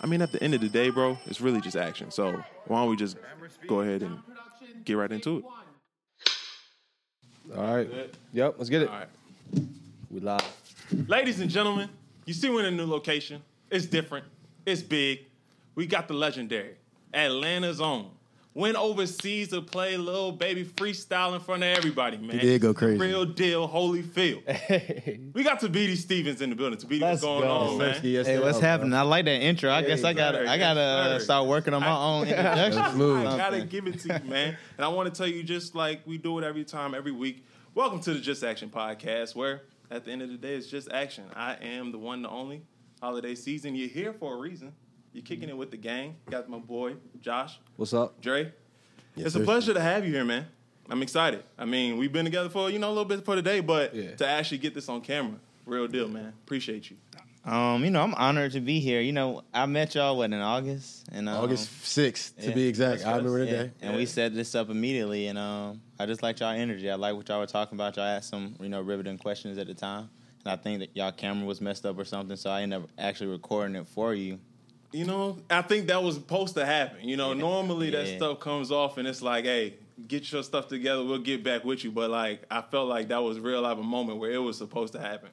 I mean, at the end of the day, bro, it's really just action. So why don't we just go ahead and get right into it? All right. Yep, let's get it. All right. We live. Ladies and gentlemen, you see we're in a new location. It's different. It's big. We got the legendary Atlanta's own. Went overseas to play Lil Baby freestyle in front of everybody, man. He did go crazy. Real deal, Holyfield. Hey. We got Thabiti Stevens in the building. Thabiti, what's going on, man? Hey, what's happening? I like that intro. I guess I gotta start working on my own introductions. I gotta give it to you, man. And I want to tell you, just like we do it every time, every week. Welcome to the Just Action podcast, where at the end of the day, it's just action. I am the one, the only. Holiday season, you're here for a reason. You're kicking it with the gang. Got my boy, Josh. What's up? Dre. Yes, it's a pleasure to have you here, man. I'm excited. I mean, we've been together for, a little bit for today, but to actually get this on camera, real deal, man. Appreciate you. I'm honored to be here. I met y'all, in August? And, August 6th, to be exact. I remember the day. And we set this up immediately, and I just liked y'all energy. I like what y'all were talking about. Y'all asked some, riveting questions at the time, and I think that y'all camera was messed up or something, so I ended up actually recording it for you. I think that was supposed to happen. Normally that stuff comes off and it's like, hey, get your stuff together. We'll get back with you. But, I felt like that was real life, a moment where it was supposed to happen.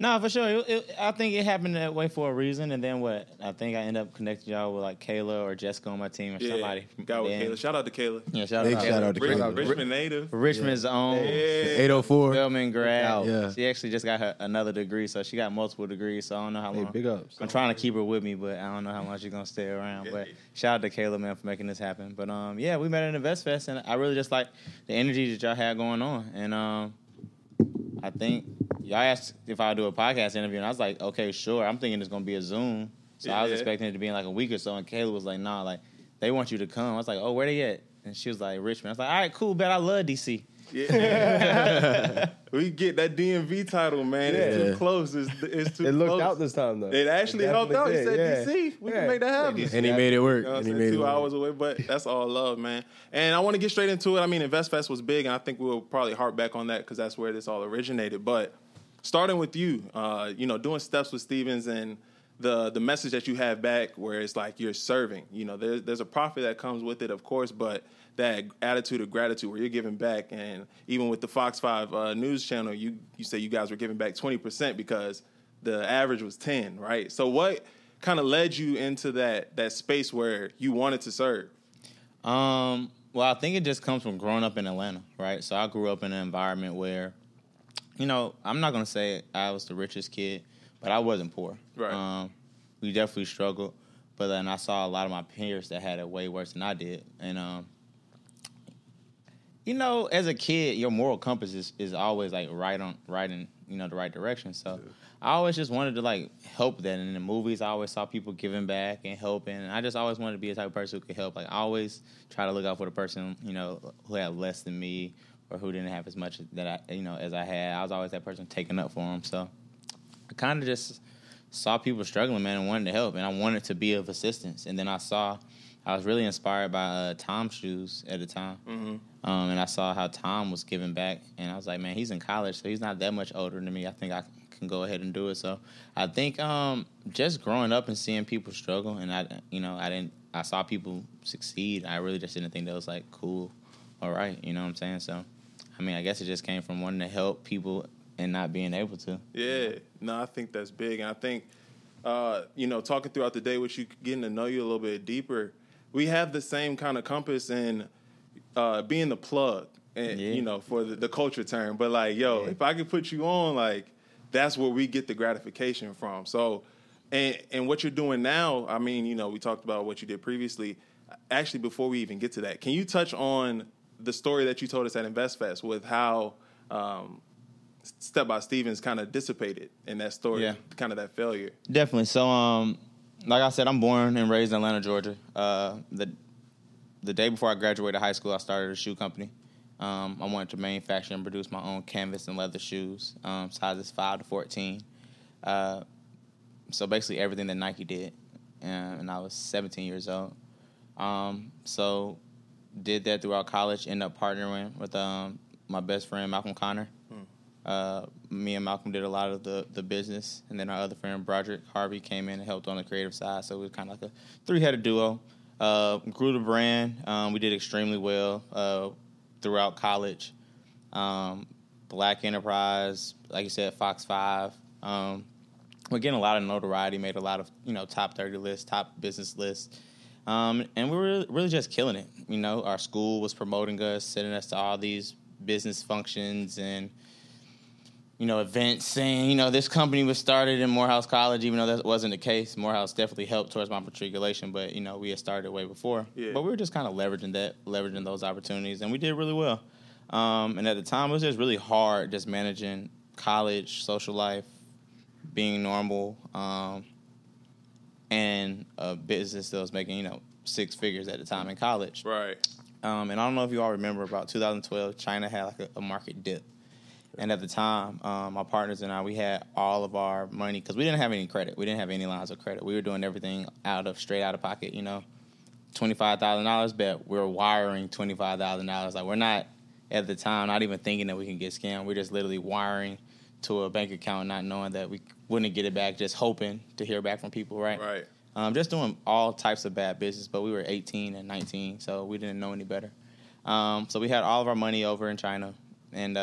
No, for sure. I think it happened that way for a reason. And then what? I think I end up connecting y'all with, Kayla or Jessica on my team or somebody. Got with Kayla. Shout out to Kayla. Yeah, shout out to Kayla. Richmond native. Richmond's own. 804. Filming grad. Yeah. She actually just got her another degree, so she got multiple degrees, so I don't know how long. Big ups. I'm trying to keep her with me, but I don't know how long she's going to stay around. Yeah. But shout out to Kayla, man, for making this happen. But, we met at InvestFest, and I really just like the energy that y'all had going on. And I think y'all asked if I do a podcast interview, and I was like, okay, sure. I'm thinking it's going to be a Zoom. So I was expecting it to be in a week or so, and Kayla was like, nah, they want you to come. I was like, oh, where they at? And she was like, Richmond. I was like, all right, cool, bet I love D.C. Yeah. We get that DMV title, man. Yeah. It's too close. It's too close. It looked close out this time, though. It actually helped out. He said, D.C., we can make that happen. And he made it work. He made 2 hours away, but that's all love, man. And I want to get straight into it. I mean, InvestFest was big, and I think we'll probably harp back on that because that's where this all originated. But starting with you, doing steps with Stevens and the message that you have back where it's like you're serving. There's a profit that comes with it, of course, but that attitude of gratitude where you're giving back. And even with the Fox 5 news channel, you say you guys were giving back 20% because the average was 10, right? So what kind of led you into that space where you wanted to serve? Well, I think it just comes from growing up in Atlanta, right? So I grew up in an environment where, I'm not going to say I was the richest kid, but I wasn't poor. Right. We definitely struggled. But then I saw a lot of my peers that had it way worse than I did. And, as a kid, your moral compass is always, right in the right direction. So I always just wanted to, help that. And in the movies, I always saw people giving back and helping. And I just always wanted to be the type of person who could help. I always try to look out for the person, who had less than me or who didn't have as much that I, as I had. I was always that person taking up for them. So I kind of just saw people struggling, man, and wanted to help, and I wanted to be of assistance. And then I was really inspired by Tom's shoes at the time, mm-hmm. And I saw how Tom was giving back, and I was like, man, he's in college, so he's not that much older than me. I think I can go ahead and do it. So I think just growing up and seeing people struggle, and I saw people succeed. I really just didn't think that was cool, all right, you know what I'm saying? So I mean, I guess it just came from wanting to help people and not being able to. Yeah. No, I think that's big. And I think, talking throughout the day with you, getting to know you a little bit deeper, we have the same kind of compass in being the plug, and, for the culture term. But, if I could put you on, that's where we get the gratification from. So, and what you're doing now, I mean, we talked about what you did previously. Actually, before we even get to that, can you touch on the story that you told us at InvestFest with how Step by Stevens kind of dissipated in that story, kind of that failure? Definitely. So, like I said, I'm born and raised in Atlanta, Georgia. The day before I graduated high school, I started a shoe company. I wanted to manufacture and produce my own canvas and leather shoes, sizes 5 to 14. So basically everything that Nike did. And I was 17 years old. So did that throughout college, ended up partnering with my best friend, Malcolm Connor. Me and Malcolm did a lot of the business, and then our other friend Broderick Harvey came in and helped on the creative side. So we were kind of like a three-headed duo. Grew the brand. We did extremely well throughout college. Black Enterprise, like you said, Fox 5. We're getting a lot of notoriety, made a lot of, top 30 lists, top business lists. And we were really just killing it. Our school was promoting us, sending us to all these business functions and, events, saying, this company was started in Morehouse College, even though that wasn't the case. Morehouse definitely helped towards my matriculation, but, we had started way before. Yeah. But we were just kind of leveraging those opportunities, and we did really well. And at the time, it was just really hard just managing college, social life, being normal, and a business that was making, six figures at the time in college. Right. And I don't know if you all remember, about 2012, China had like a market dip. And at the time, my partners and I, we had all of our money because we didn't have any credit. We didn't have any lines of credit. We were doing everything straight out of pocket, $25,000, but we're wiring $25,000. Like, we're not, at the time, not even thinking that we can get scammed. We're just literally wiring to a bank account, not knowing that we wouldn't get it back, just hoping to hear back from people, right? Right. Just doing all types of bad business, but we were 18 and 19, so we didn't know any better. So we had all of our money over in China, and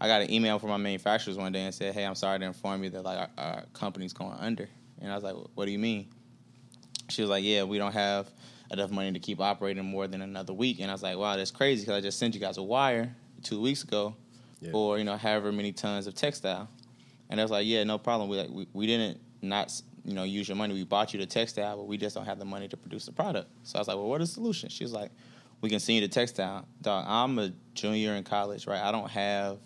I got an email from my manufacturers one day and said, hey, I'm sorry to inform you that our company's going under. And I was like, what do you mean? She was like, yeah, we don't have enough money to keep operating more than another week. And I was like, wow, that's crazy, because I just sent you guys a wire 2 weeks ago. Yeah. For, however many tons of textile. And I was like, yeah, no problem. We didn't not, use your money. We bought you the textile, but we just don't have the money to produce the product. So I was like, well, what is the solution? She was like, we can send you the textile. Dog, I'm a junior in college, right? I don't have,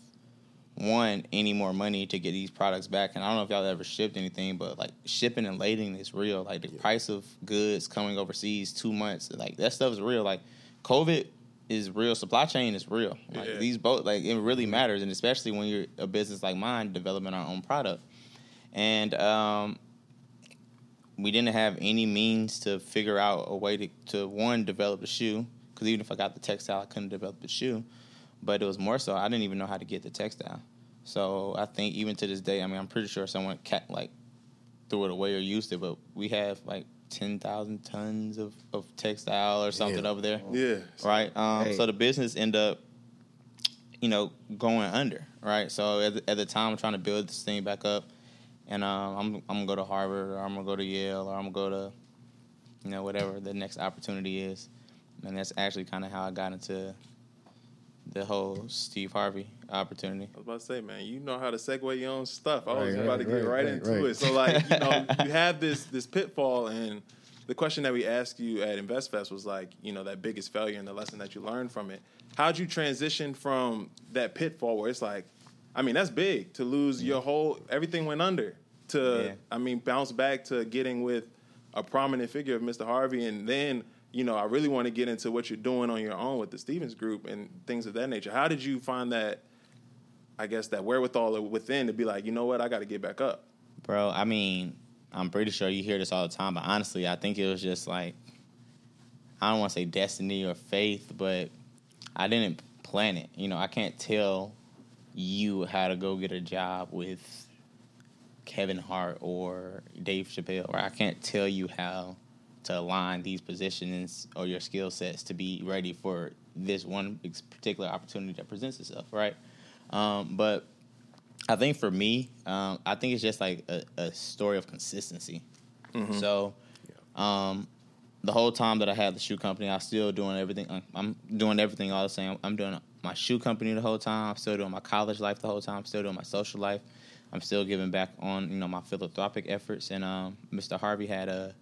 one, any more money to get these products back. And I don't know if y'all ever shipped anything, but, shipping and lading is real. Like, the price of goods coming overseas 2 months, that stuff is real. Like, COVID is real. Supply chain is real. Like, these both, it really matters, and especially when you're a business like mine developing our own product. And we didn't have any means to figure out a way to one, develop the shoe, because even if I got the textile, I couldn't develop the shoe. But it was more so I didn't even know how to get the textile. So I think even to this day, I'm pretty sure someone threw it away or used it, but we have 10,000 tons of textile or something over there. Yeah. Right? So the business ended up, going under, right? So at the time, I'm trying to build this thing back up, and I'm going to go to Harvard, or I'm going to go to Yale, or I'm going to go to, whatever the next opportunity is. And that's actually kind of how I got into the whole Steve Harvey opportunity. I was about to say, man, you know how to segue your own stuff. I was about to get right into it. So, you have this pitfall, and the question that we asked you at InvestFest was, that biggest failure and the lesson that you learned from it. How'd you transition from that pitfall where it's that's big to lose your whole, everything went under, to, bounce back to getting with a prominent figure of Mr. Harvey, and then I really want to get into what you're doing on your own with the Stevens Group and things of that nature. How did you find that, I guess, that wherewithal within to be like, you know what, I got to get back up? Bro, I'm pretty sure you hear this all the time, but honestly, I think it was just I don't want to say destiny or faith, but I didn't plan it. I can't tell you how to go get a job with Kevin Hart or Dave Chappelle, or I can't tell you how to align these positions or your skill sets to be ready for this one particular opportunity that presents itself, right? But I think for me, I think it's just a story of consistency. Mm-hmm. So the whole time that I had the shoe company, I was still doing everything. I'm doing everything all the same. I'm doing my shoe company the whole time. I'm still doing my college life the whole time. I'm still doing my social life. I'm still giving back on, my philanthropic efforts. And Mr. Harvey had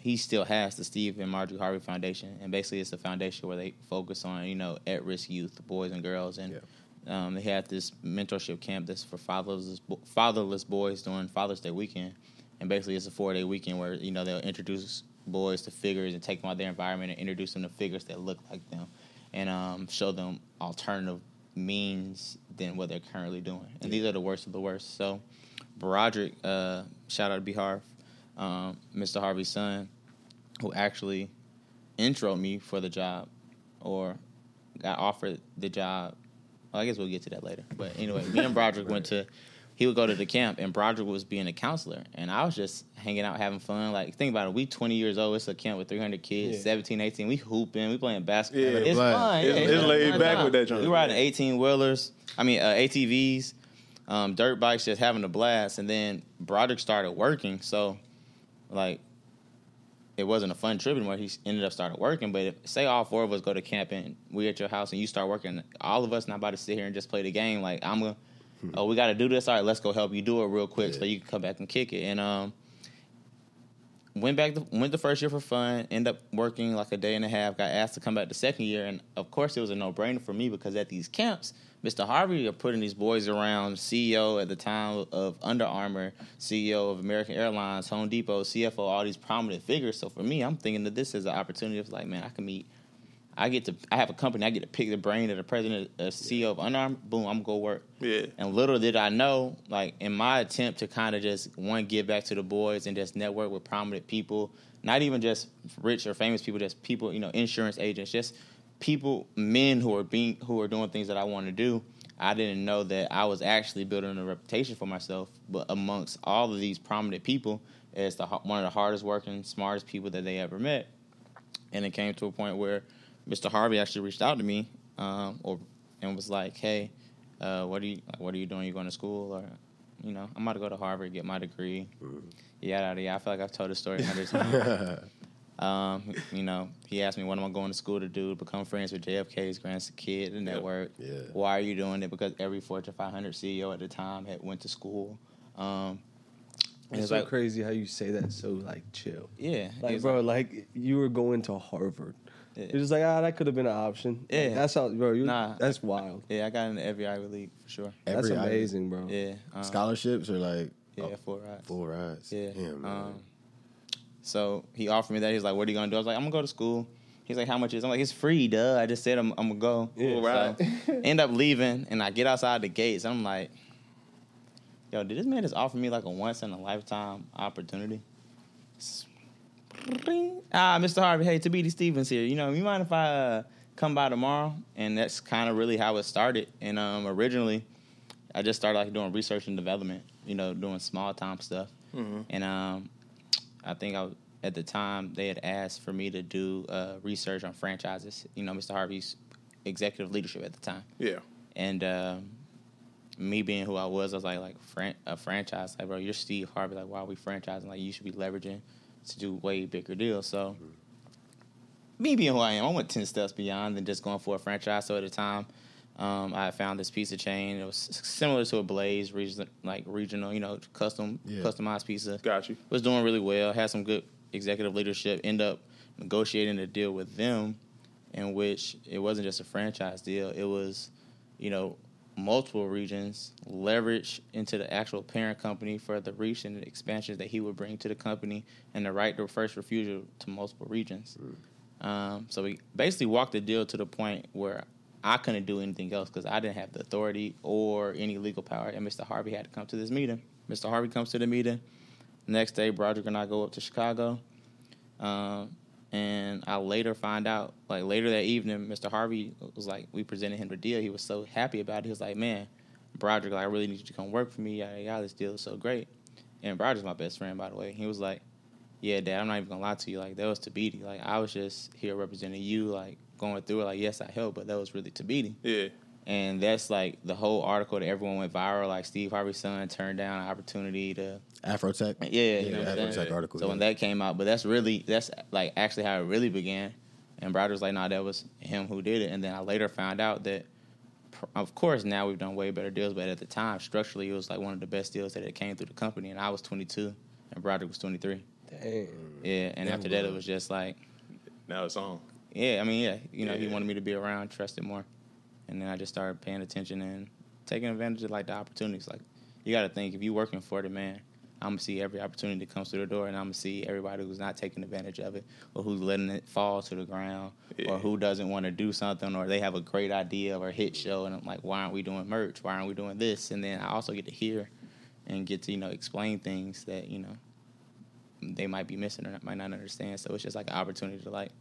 he still has the Steve and Marjorie Harvey Foundation, and basically it's a foundation where they focus on at-risk youth, boys and girls, and they had this mentorship camp that's for fatherless boys during Father's Day weekend, and basically it's a 4-day weekend where they'll introduce boys to figures and take them out of their environment and introduce them to figures that look like them, and show them alternative means than what they're currently doing, and these are the worst of the worst. So Broderick, shout out to B. Harv, Mr. Harvey's son, who actually intro'd me for the job, or got offered the job Well, I guess we'll get to that later. But anyway, me and Broderick went to, he would go to the camp, and Broderick was being a counselor. And I was just hanging out, having fun. Like, think about it. We 20 years old. It's a camp with 300 kids, 17, 18. We hooping. We playing basketball. Yeah, like, it's fun. It's laid back with that joint. We riding 18-wheelers. I mean, ATVs, dirt bikes, just having a blast. And then Broderick started working. So, like, it wasn't a fun trip anymore. He ended up starting working. But if, say all four of us go to camp and we at your house and you start working, all of us not about to sit here and just play the game. Like, I'm going to, oh, we got to do this? All right, let's go help you do it real quick so you can come back and kick it. And went the first year for fun, ended up working like a day and a half, got asked to come back the second year. And, of course, it was a no-brainer for me because at these camps, Mr. Harvey are putting these boys around, CEO at the time of Under Armour, CEO of American Airlines, Home Depot, CFO, all these prominent figures. So for me, I'm thinking that this is an opportunity. It's like, man, I can meet. I have a company. I get to pick the brain of the president, CEO of Under Armour. Boom, I'm going to go work. Yeah. And little did I know, like, in my attempt to kind of just, one, give back to the boys and just network with prominent people, not even just rich or famous people, just people, you know, insurance agents, just people, men who are doing things that I want to do. I didn't know that I was actually building a reputation for myself, but amongst all of these prominent people as one of the hardest working, smartest people that they ever met. And it came to a point where Mr. Harvey actually reached out to me, and was like, "Hey, what are you doing? You going to school, or, you know, I'm about to go to Harvard, get my degree." Yeah, I feel like I've told this story 100 times. You know, he asked me what am I going to school to do, become friends with JFK's grandson kid, the network. Yep. Yeah. Why are you doing it? Because every Fortune 500 CEO at the time had went to school. It's so, like, crazy how you say that so, like, chill. Yeah. Like, bro, like, you were going to Harvard. Yeah. You're just like, that could have been an option. Yeah. Like, that's how, bro, that's wild. Yeah, I got into every Ivy League for sure. That's amazing, bro. Yeah. Scholarships or, like? Yeah, full rides. Yeah. Damn, man. So he offered me that. He's like, "What are you gonna do?" I was like, "I'm gonna go to school." He's like, "How much is it?" I'm like, "It's free, duh. I just said I'm gonna go." Yeah, all right. So, end up leaving, and I get outside the gates. I'm like, "Yo, did this man just offer me like a once in a lifetime opportunity?" Mr. Harvey, hey, Thabiti Stevens here. You know, you mind if I come by tomorrow? And that's kind of really how it started. And originally, I just started like doing research and development. You know, doing small time stuff. Mm-hmm. And I think at the time they had asked for me to do research on franchises. You know, Mr. Harvey's executive leadership at the time. Yeah. And me being who I was like a franchise. Like, bro, you're Steve Harvey. Like, why are we franchising? Like, you should be leveraging to do way bigger deals. So me being who I am, I went 10 steps beyond than just going for a franchise. So at the time, I found this pizza chain. It was similar to a Blaze, regional, you know, customized pizza. Got you. Was doing really well. Had some good executive leadership. End up negotiating a deal with them, in which it wasn't just a franchise deal. It was, you know, multiple regions leveraged into the actual parent company for the reach and the expansions that he would bring to the company and the right to first refusal to multiple regions. So we basically walked the deal to the point where I couldn't do anything else because I didn't have the authority or any legal power. And Mr. Harvey had to come to this meeting. Mr. Harvey comes to the meeting. Next day, Broderick and I go up to Chicago. And I later find out, like, later that evening, Mr. Harvey was like, we presented him the deal. He was so happy about it. He was like, "Man, Broderick, like, I really need you to come work for me. This deal is so great." And Broderick's my best friend, by the way. He was like, "Yeah, Dad, I'm not even going to lie to you. Like, that was Thabiti. Like, I was just here representing you, like, going through it, like, yes, I helped, but that was really Thabiti." Yeah. And that's, like, the whole article that everyone went viral, like, Steve Harvey's son turned down an opportunity to... Afrotech? Yeah. You know, Afrotech article. So when that came out, but that's, like, actually how it really began. And Broderick was like, "Nah, that was him who did it." And then I later found out that, of course, now we've done way better deals, but at the time, structurally, it was, like, one of the best deals that it came through the company. And I was 22, and Broderick was 23. Dang. Yeah, and after that, it was just, like... Now it's on. Yeah, I mean, yeah, you know, he wanted me to be around, trusted more. And then I just started paying attention and taking advantage of, like, the opportunities. Like, you got to think, if you're working for the man, I'm going to see every opportunity that comes through the door, and I'm going to see everybody who's not taking advantage of it or who's letting it fall to the ground or who doesn't want to do something or they have a great idea or a hit show, and I'm like, why aren't we doing merch? Why aren't we doing this? And then I also get to hear and get to, you know, explain things that, you know, they might be missing or might not understand. So it's just, like, an opportunity to, like,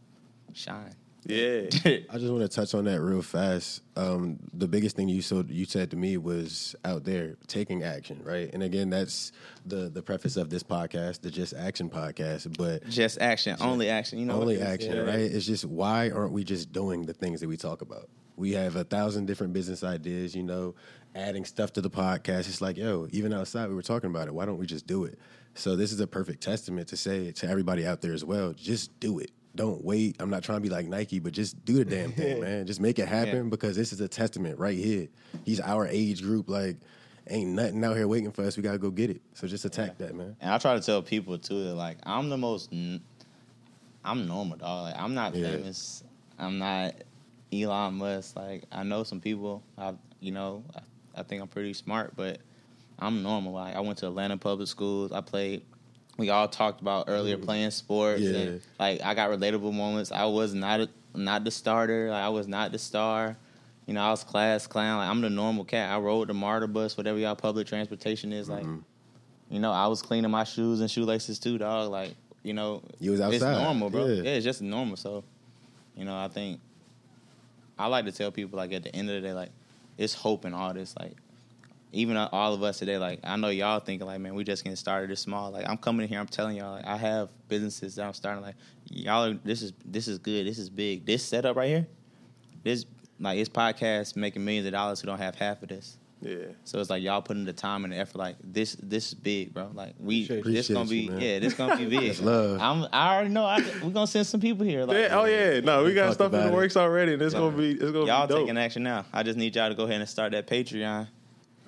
shine. Yeah. I just want to touch on that real fast. The biggest thing you said to me was out there taking action, right? And again, that's the preface of this podcast, the Just Action podcast. But just action, only action. You know, only action, yeah, right? It's just, why aren't we just doing the things that we talk about? We have 1,000 different business ideas, you know, adding stuff to the podcast. It's like, yo, even outside, we were talking about it. Why don't we just do it? So this is a perfect testament to say to everybody out there as well, just do it. Don't wait. I'm not trying to be like Nike, but just do the damn thing, man. Just make it happen, because this is a testament right here. He's our age group. Like, ain't nothing out here waiting for us. We got to go get it. So just attack that, man. And I try to tell people, too, that, like, I'm normal, dog. Like, I'm not famous. I'm not Elon Musk. Like, I know some people. I think I'm pretty smart, but I'm normal. Like, I went to Atlanta public schools. I played. We all talked about earlier playing sports. Yeah. And, like, I got relatable moments. I was not the starter. Like, I was not the star. You know, I was class clown. Like, I'm the normal cat. I rode the martyr bus, whatever y'all public transportation is. Like, you know, I was cleaning my shoes and shoelaces too, dog. Like, you know, you was outside. It's normal, bro. Yeah, it's just normal. So, you know, I think I like to tell people, like, at the end of the day, like, it's hope and all this. Like, even all of us today, like, I know y'all thinking, like, man, we just getting started this small. Like, I'm coming in here, I'm telling y'all, like, I have businesses that I'm starting. Like, y'all, this is good. This is big. This setup right here, this, like, it's podcasts making millions of dollars who don't have half of this. Yeah. So it's like y'all putting the time and the effort. Like, this is big, bro. Like, this gonna be big. That's love. I already know. We're gonna send some people here. Like, we got stuff in the works already, and it's gonna be y'all dope. Taking action now. I just need y'all to go ahead and start that Patreon.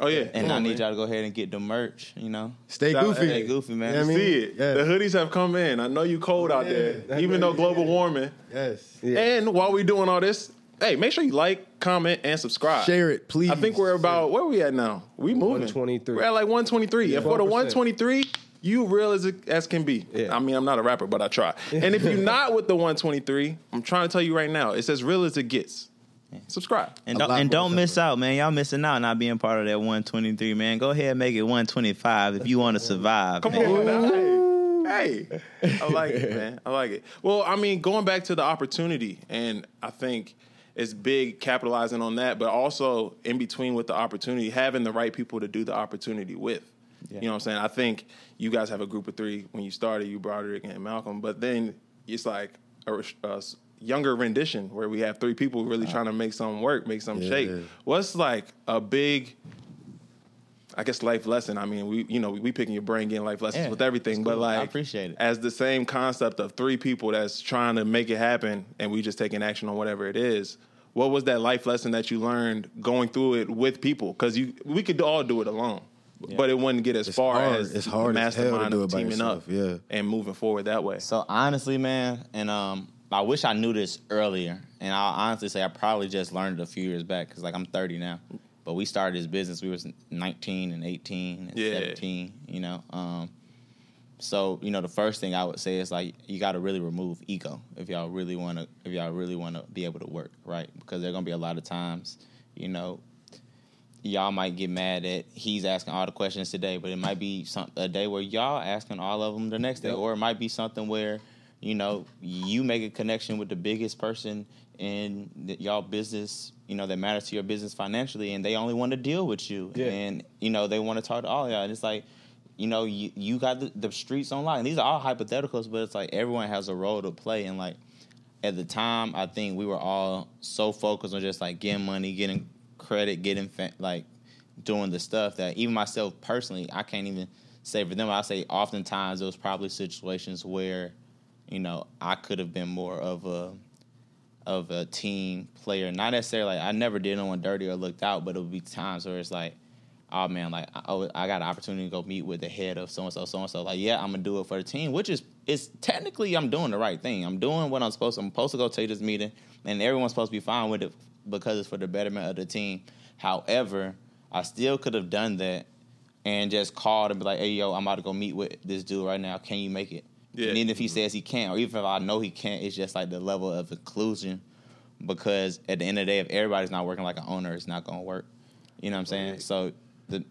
Oh yeah, and I need y'all to go ahead and get the merch. You know, stay goofy, man. Yeah, I mean, see it. Yes. The hoodies have come in. I know you cold out there, even though global warming. Yes. Yeah. And while we doing all this, hey, make sure you like, comment, and subscribe. Share it, please. I think we're about where we at now. We moving. 123. We're at like 123. Yeah. And for the 123, you real as can be. Yeah. I mean, I'm not a rapper, but I try. And if you're not with the 123, I'm trying to tell you right now, it's as real as it gets. Yeah. Subscribe. And don't miss out, man. Y'all missing out not being part of that 123, man. Go ahead and make it 125 if you want to survive. Come on. Hey. I like it, man. I like it. Well, I mean, going back to the opportunity, and I think it's big capitalizing on that, but also in between with the opportunity, having the right people to do the opportunity with. Yeah. You know what I'm saying? I think you guys have a group of three when you started, you, Broderick, and Malcolm, but then it's like a younger rendition where we have three people really trying to make something work, make something shake. What's like a big, I guess, life lesson? I mean, we picking your brain, getting life lessons with everything, cool. But like, I appreciate it. As the same concept of three people that's trying to make it happen and we just taking action on whatever it is. What was that life lesson that you learned going through it with people? Because we could all do it alone, but it wouldn't get as far as mastermind of teaming up and moving forward that way. So honestly, man, and I wish I knew this earlier, and I'll honestly say I probably just learned it a few years back because, like, I'm 30 now. But we started this business. We was 19 and 18 and 17, you know. So, you know, the first thing I would say is, like, you got to really remove ego if y'all really want to be able to work, right? Because there are going to be a lot of times, you know, y'all might get mad that he's asking all the questions today, but it might be a day where y'all asking all of them the next day, or it might be something where, you know, you make a connection with the biggest person in y'all business, you know, that matters to your business financially, and they only want to deal with you. Yeah. And, you know, they want to talk to all y'all. And it's like, you know, you got the streets on lock. And these are all hypotheticals, but it's like everyone has a role to play. And, like, at the time, I think we were all so focused on just, like, getting money, getting credit, like, doing the stuff that even myself personally, I can't even say for them. I say oftentimes there was probably situations where, you know, I could have been more of a team player. Not necessarily, like, I never did anyone dirty or looked out, but it would be times where it's like, oh, man, like, I got an opportunity to go meet with the head of so-and-so, so-and-so. Like, yeah, I'm going to do it for the team, which is, it's technically I'm doing the right thing. I'm doing what I'm supposed to go take this meeting, and everyone's supposed to be fine with it because it's for the betterment of the team. However, I still could have done that and just called and be like, hey, yo, I'm about to go meet with this dude right now. Can you make it? Yeah. And even if he says he can't, or even if I know he can't, it's just like the level of inclusion, because at the end of the day, if everybody's not working like an owner, it's not going to work. You know what I'm saying? So,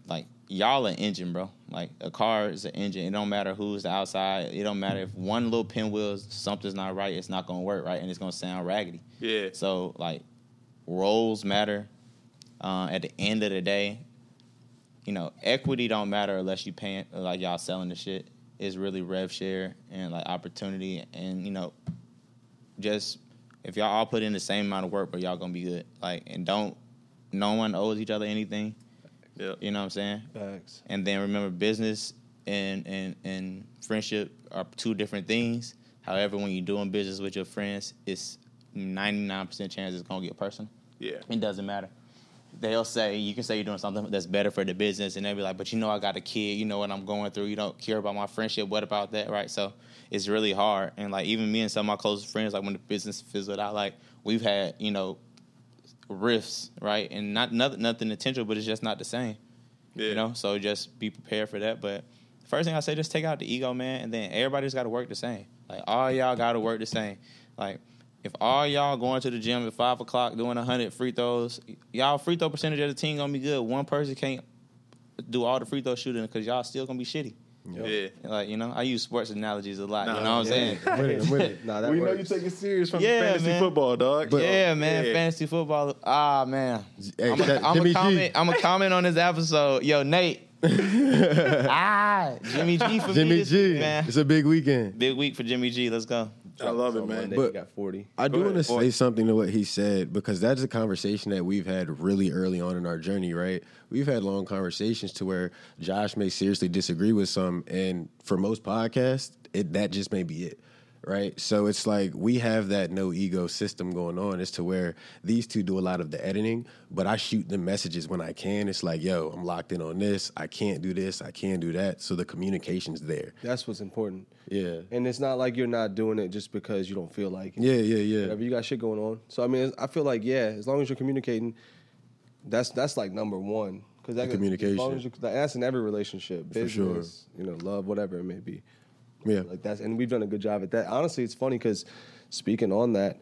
like, y'all an engine, bro. Like, a car is an engine. It don't matter who's the outside. It don't matter if one little pinwheel, something's not right, it's not going to work, right? And it's going to sound raggedy. Yeah. So, like, roles matter. At the end of the day, you know, equity don't matter unless you paying, like, y'all selling the shit. It's really rev share and, like, opportunity. And, you know, just if y'all all put in the same amount of work, but y'all going to be good. Like, and don't, no one owes each other anything. Yep. You know what I'm saying? Facts. And then remember, business and friendship are two different things. However, when you're doing business with your friends, it's 99% chance it's going to get personal. Yeah. It doesn't matter. They'll say, you can say you're doing something that's better for the business, and they'll be like, but you know I got a kid, you know what I'm going through, you don't care about my friendship, what about that, right? So it's really hard. And, like, even me and some of my closest friends, like, when the business fizzled out, like, we've had, you know, rifts, right? And nothing intentional, but it's just not the same. Yeah. You know, so just be prepared for that. But first thing I say, just take out the ego, man, and then everybody's got to work the same. Like, all y'all got to work the same. Like, if all y'all going to the gym at 5 o'clock doing 100 free throws, y'all free throw percentage of the team going to be good. One person can't do all the free throw shooting because y'all still going to be shitty. Yep. Yeah. Like, you know, I use sports analogies a lot. Nah, you know what I'm saying? With it. Nah, that we works. Know you take it serious from fantasy football, dog. But, fantasy football. Ah, man. Hey, I'm going to comment on this episode. Yo, Nate. Jimmy G for Jimmy me G. Week, man. It's a big weekend. Big week for Jimmy G. Let's go. I love it, man. But got 40. I do want to say something to what he said, because that's a conversation that we've had really early on in our journey, right? We've had long conversations to where Josh may seriously disagree with some, and for most podcasts, that just may be it, right? So it's like we have that no ego system going on as to where these two do a lot of the editing, but I shoot them messages when I can. It's like, yo, I'm locked in on this. I can't do this. I can't do that. So the communication's there. That's what's important. Yeah. And it's not like you're not doing it just because you don't feel like it. Yeah. Whatever, you got shit going on. So, I mean, I feel like, as long as you're communicating, that's like number one. Because that communication. That's in every relationship. Business, for sure. You know, love, whatever it may be. Yeah. Like that's, and we've done a good job at that. Honestly, it's funny because speaking on that,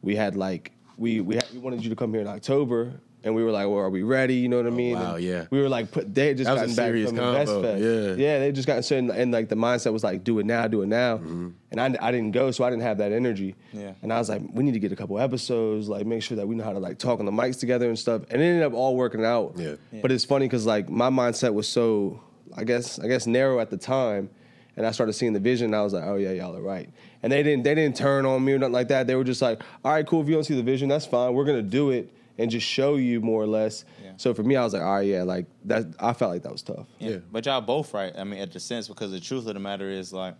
we had like, we wanted you to come here in October, and we were like, well, are we ready? You know what I mean? Wow, and yeah. We were like, they had just gotten back from InvestFest. Yeah, they just got certain, and like the mindset was like, do it now. Mm-hmm. And I didn't go, so I didn't have that energy. Yeah. And I was like, we need to get a couple episodes, like make sure that we know how to like talk on the mics together and stuff. And it ended up all working out. Yeah. But it's funny because like my mindset was so, I guess narrow at the time. And I started seeing the vision, and I was like, oh, yeah, y'all are right. And they didn't turn on me or nothing like that. They were just like, all right, cool, if you don't see the vision, that's fine. We're going to do it and just show you more or less. Yeah. So for me, I was like, all right, yeah, like that. I felt like that was tough. Yeah. But y'all both right, I mean, at the sense, because the truth of the matter is, like,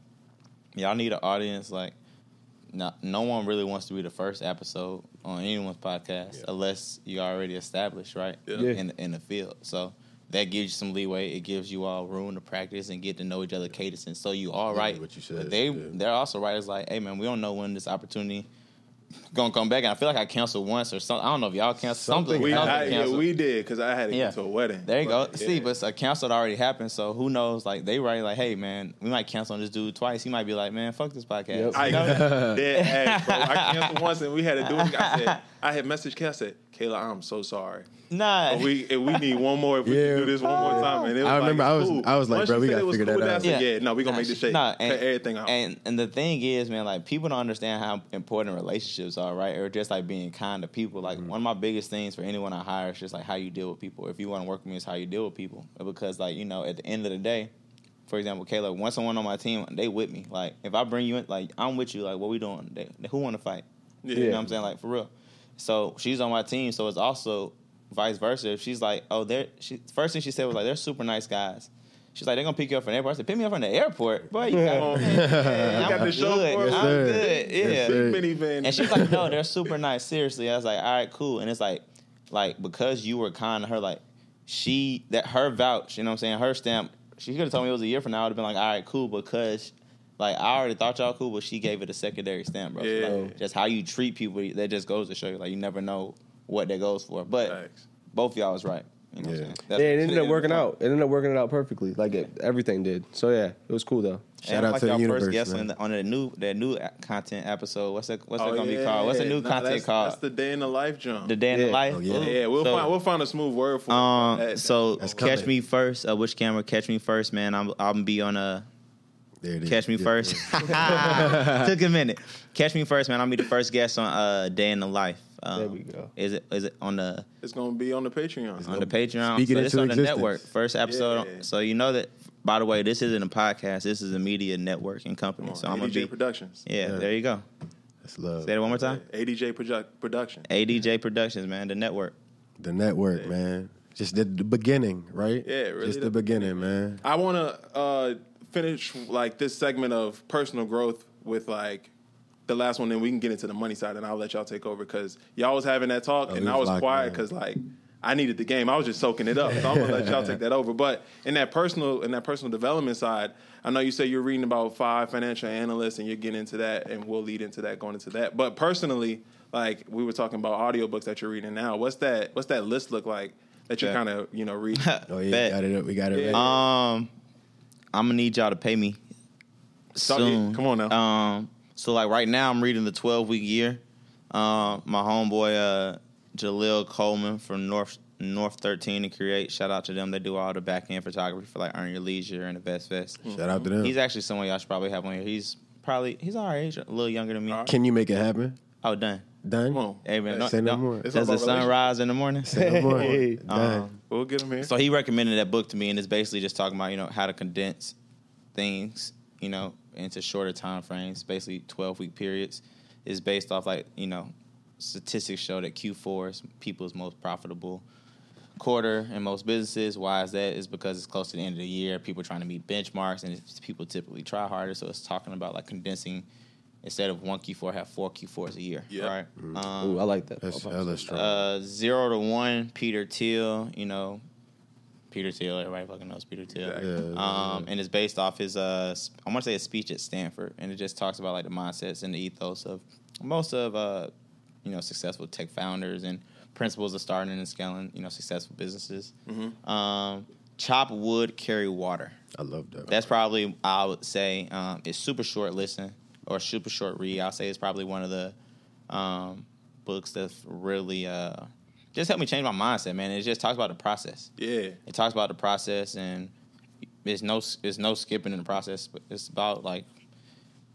y'all need an audience. Like, no one really wants to be the first episode on anyone's podcast unless you're already established, right, in the field. So that gives you some leeway. It gives you all room to practice and get to know each other cadence. And so you all right. What you said. But they're also right. It's like, hey, man, we don't know when this opportunity going to come back. And I feel like I canceled once or something. I don't know if y'all canceled something. We did, because I had to get to a wedding. There you go. Yeah. See, but a cancel already happened. So who knows? Like, they right like, hey, man, we might cancel on this dude twice. He might be like, man, fuck this podcast. Yep. I canceled once, and we had to do it. I had messaged Kel, I said, Kayla, I'm so sorry. Nah. We need one more. If we can do this one more time. And it was I remember I was like, bro, we got to figure that out. We're going to make this shit. Everything out. And the thing is, man, like, people don't understand how important relationships are, right? Or just, like, being kind to people. Like, one of my biggest things for anyone I hire is just, like, how you deal with people. If you want to work with me, it's how you deal with people. Because, like, you know, at the end of the day, for example, Kayla, once someone on my team, they with me. Like, if I bring you in, like, I'm with you. Like, what we doing? Who want to fight? Yeah. You know what I'm saying? Like, for real. So she's on my team, so it's also vice versa. If she's like, oh, first thing she said was like, they're super nice guys. She's like, they're going to pick you up from the airport. I said, pick me up from the airport? Boy, you got me. I'm the show good. Yes, I'm good. Yeah. And she's like, no, they're super nice. Seriously. I was like, all right, cool. And it's like because you were kind to her, like, her vouch, you know what I'm saying, her stamp, she could have told me it was a year from now. I would have been like, all right, cool, because like, I already thought y'all cool, but she gave it a secondary stamp, bro. Yeah. Like, just how you treat people, that just goes to show you, like, you never know what that goes for. But both y'all was right. You know what I'm saying? Yeah, it ended up working out. It ended up working it out perfectly. Like everything did. So yeah, it was cool though. Shout out to the universe. First guest on that new content episode. What's that gonna be called? What's the new content called? That's the day in the life jump. The day in the life. Oh, yeah, yeah. We'll find a smooth word for it. So catch me first. Which camera? Catch me first, man. I'm gonna be on a. There it is. Catch me first. Took a minute. Catch me first, man. I'll be the first guest on Day in the Life. There we go. Is it on the... It's going to be on the Patreon. It's on the Patreon. Speaking into existence. It's on the network. First episode. Yeah. So you know that, by the way, this isn't a podcast. This is a media networking company. So I'm ADJ Productions. Yeah, there you go. That's love. Say it one more time. ADJ Productions. ADJ Productions, man. The network. The network, man. Just the beginning, right? Yeah, really. Just the beginning, man. I want to... finish like this segment of personal growth with like the last one, then we can get into the money side, and I'll let y'all take over because y'all was having that talk and I was quiet because like I needed the game. I was just soaking it up, so I'm gonna let y'all take that over. But in that personal development side, I know you say you're reading about 5 financial analysts and you're getting into that, and we'll lead into that going into that. But personally, like we were talking about audiobooks that you're reading now, what's that list look like that you're kind of reading? Oh yeah, we got it. Ready. I'm gonna need y'all to pay me soon. Come on now. So like right now, I'm reading the 12-week year. My homeboy Jaleel Coleman from North 13 and Create. Shout out to them. They do all the back end photography for like Earn Your Leisure and the InvestFest. Mm-hmm. Shout out to them. He's actually someone y'all should probably have on here. He's our age, a little younger than me. Can you make it happen? Oh, done. Come on. Hey, man, say no more. Does the sun rise in the morning? Say no more. Hey, we'll get him here. So he recommended that book to me, and it's basically just talking about how to condense things into shorter time frames. Basically, 12-week periods. It's based off like statistics show that Q4 is people's most profitable quarter in most businesses. Why is that? It's because it's close to the end of the year. People are trying to meet benchmarks, and people typically try harder. So it's talking about like condensing. Instead of one Q4, have 4 Q4s a year. Yeah. Right? Mm-hmm. Ooh, I like that. That's strong. 0 to 1, Peter Thiel. Peter Thiel. Everybody fucking knows Peter Thiel. Exactly. Yeah. And it's based off his, I want to say, a speech at Stanford, and it just talks about like the mindsets and the ethos of most of successful tech founders and principles of starting and scaling successful businesses. Mm-hmm. Chop wood, carry water. I love that. That's probably, I would say, it's super short. Listen. Or super short read. I'll say it's probably one of the books that really just helped me change my mindset, man. It just talks about the process. Yeah. It talks about the process, and it's no skipping in the process. But it's about, like,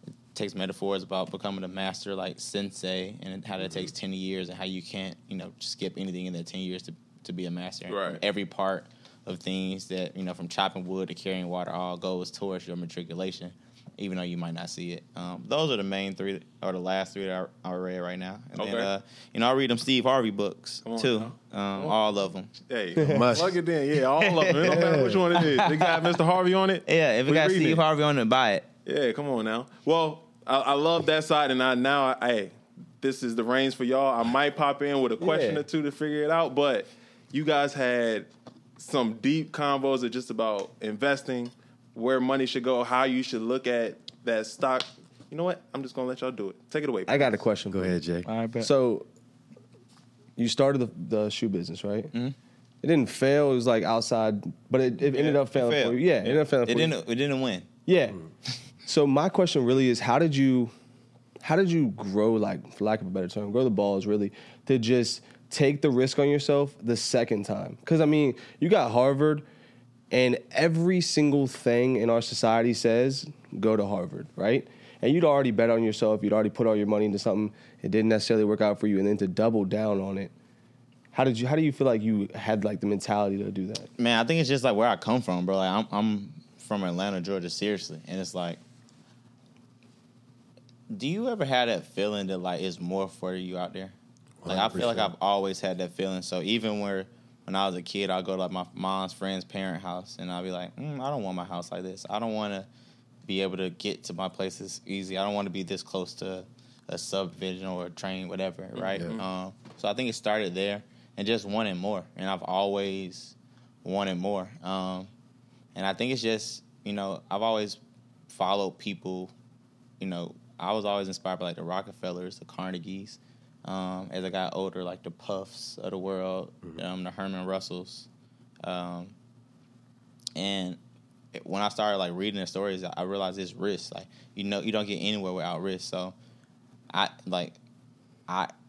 it takes metaphors about becoming a master, like, sensei, and how that takes 10 years and how you can't, skip anything in that 10 years to be a master. Right. And every part of things that, from chopping wood to carrying water, all goes towards your matriculation. Even though you might not see it. Those are the main three, or the last three that I read right now. And then, I read them Steve Harvey books, too. All of them. Hey, plug it in. Yeah, all of them. It don't matter which one it is. They got Mr. Harvey on it. Yeah, if it got Steve Harvey on it, buy it. Yeah, come on now. Well, I love that side, and this is the reins for y'all. I might pop in with a question or two to figure it out, but you guys had some deep convos that just about investing, where money should go, how you should look at that stock. You know what? I'm just going to let y'all do it. Take it away, please. I got a question. Go ahead, Jay. All right, bet. So you started the shoe business, right? Mm-hmm. It didn't fail. It was like outside, but it ended up failing for you. Yeah, it ended up failing for you. It didn't win. Yeah. Mm-hmm. So my question really is, how did you grow, like, for lack of a better term, grow the balls, really, to just take the risk on yourself the second time? Because, I mean, you got Harvard, and every single thing in our society says, go to Harvard, right? And you'd already bet on yourself. You'd already put all your money into something. It didn't necessarily work out for you. And then to double down on it, how do you feel like you had, like, the mentality to do that? Man, I think it's just, like, where I come from, bro. Like, I'm from Atlanta, Georgia, seriously. And it's like, do you ever have that feeling that, like, it's more for you out there? Like, 100%. I feel like I've always had that feeling. So even where... When I was a kid, I'd go to, like, my mom's friend's parent house, and I'd be like, I don't want my house like this. I don't want to be able to get to my places easy. I don't want to be this close to a subdivision or a train, whatever, right? Yeah. So I think it started there and just wanting more, and I've always wanted more. And I think it's just, I've always followed people. I was always inspired by, like, the Rockefellers, the Carnegies. As I got older, like the Puffs of the world, the Herman Russells, And when I started like reading the stories, I realized it's risk. Like, you know, you don't get anywhere without risk. So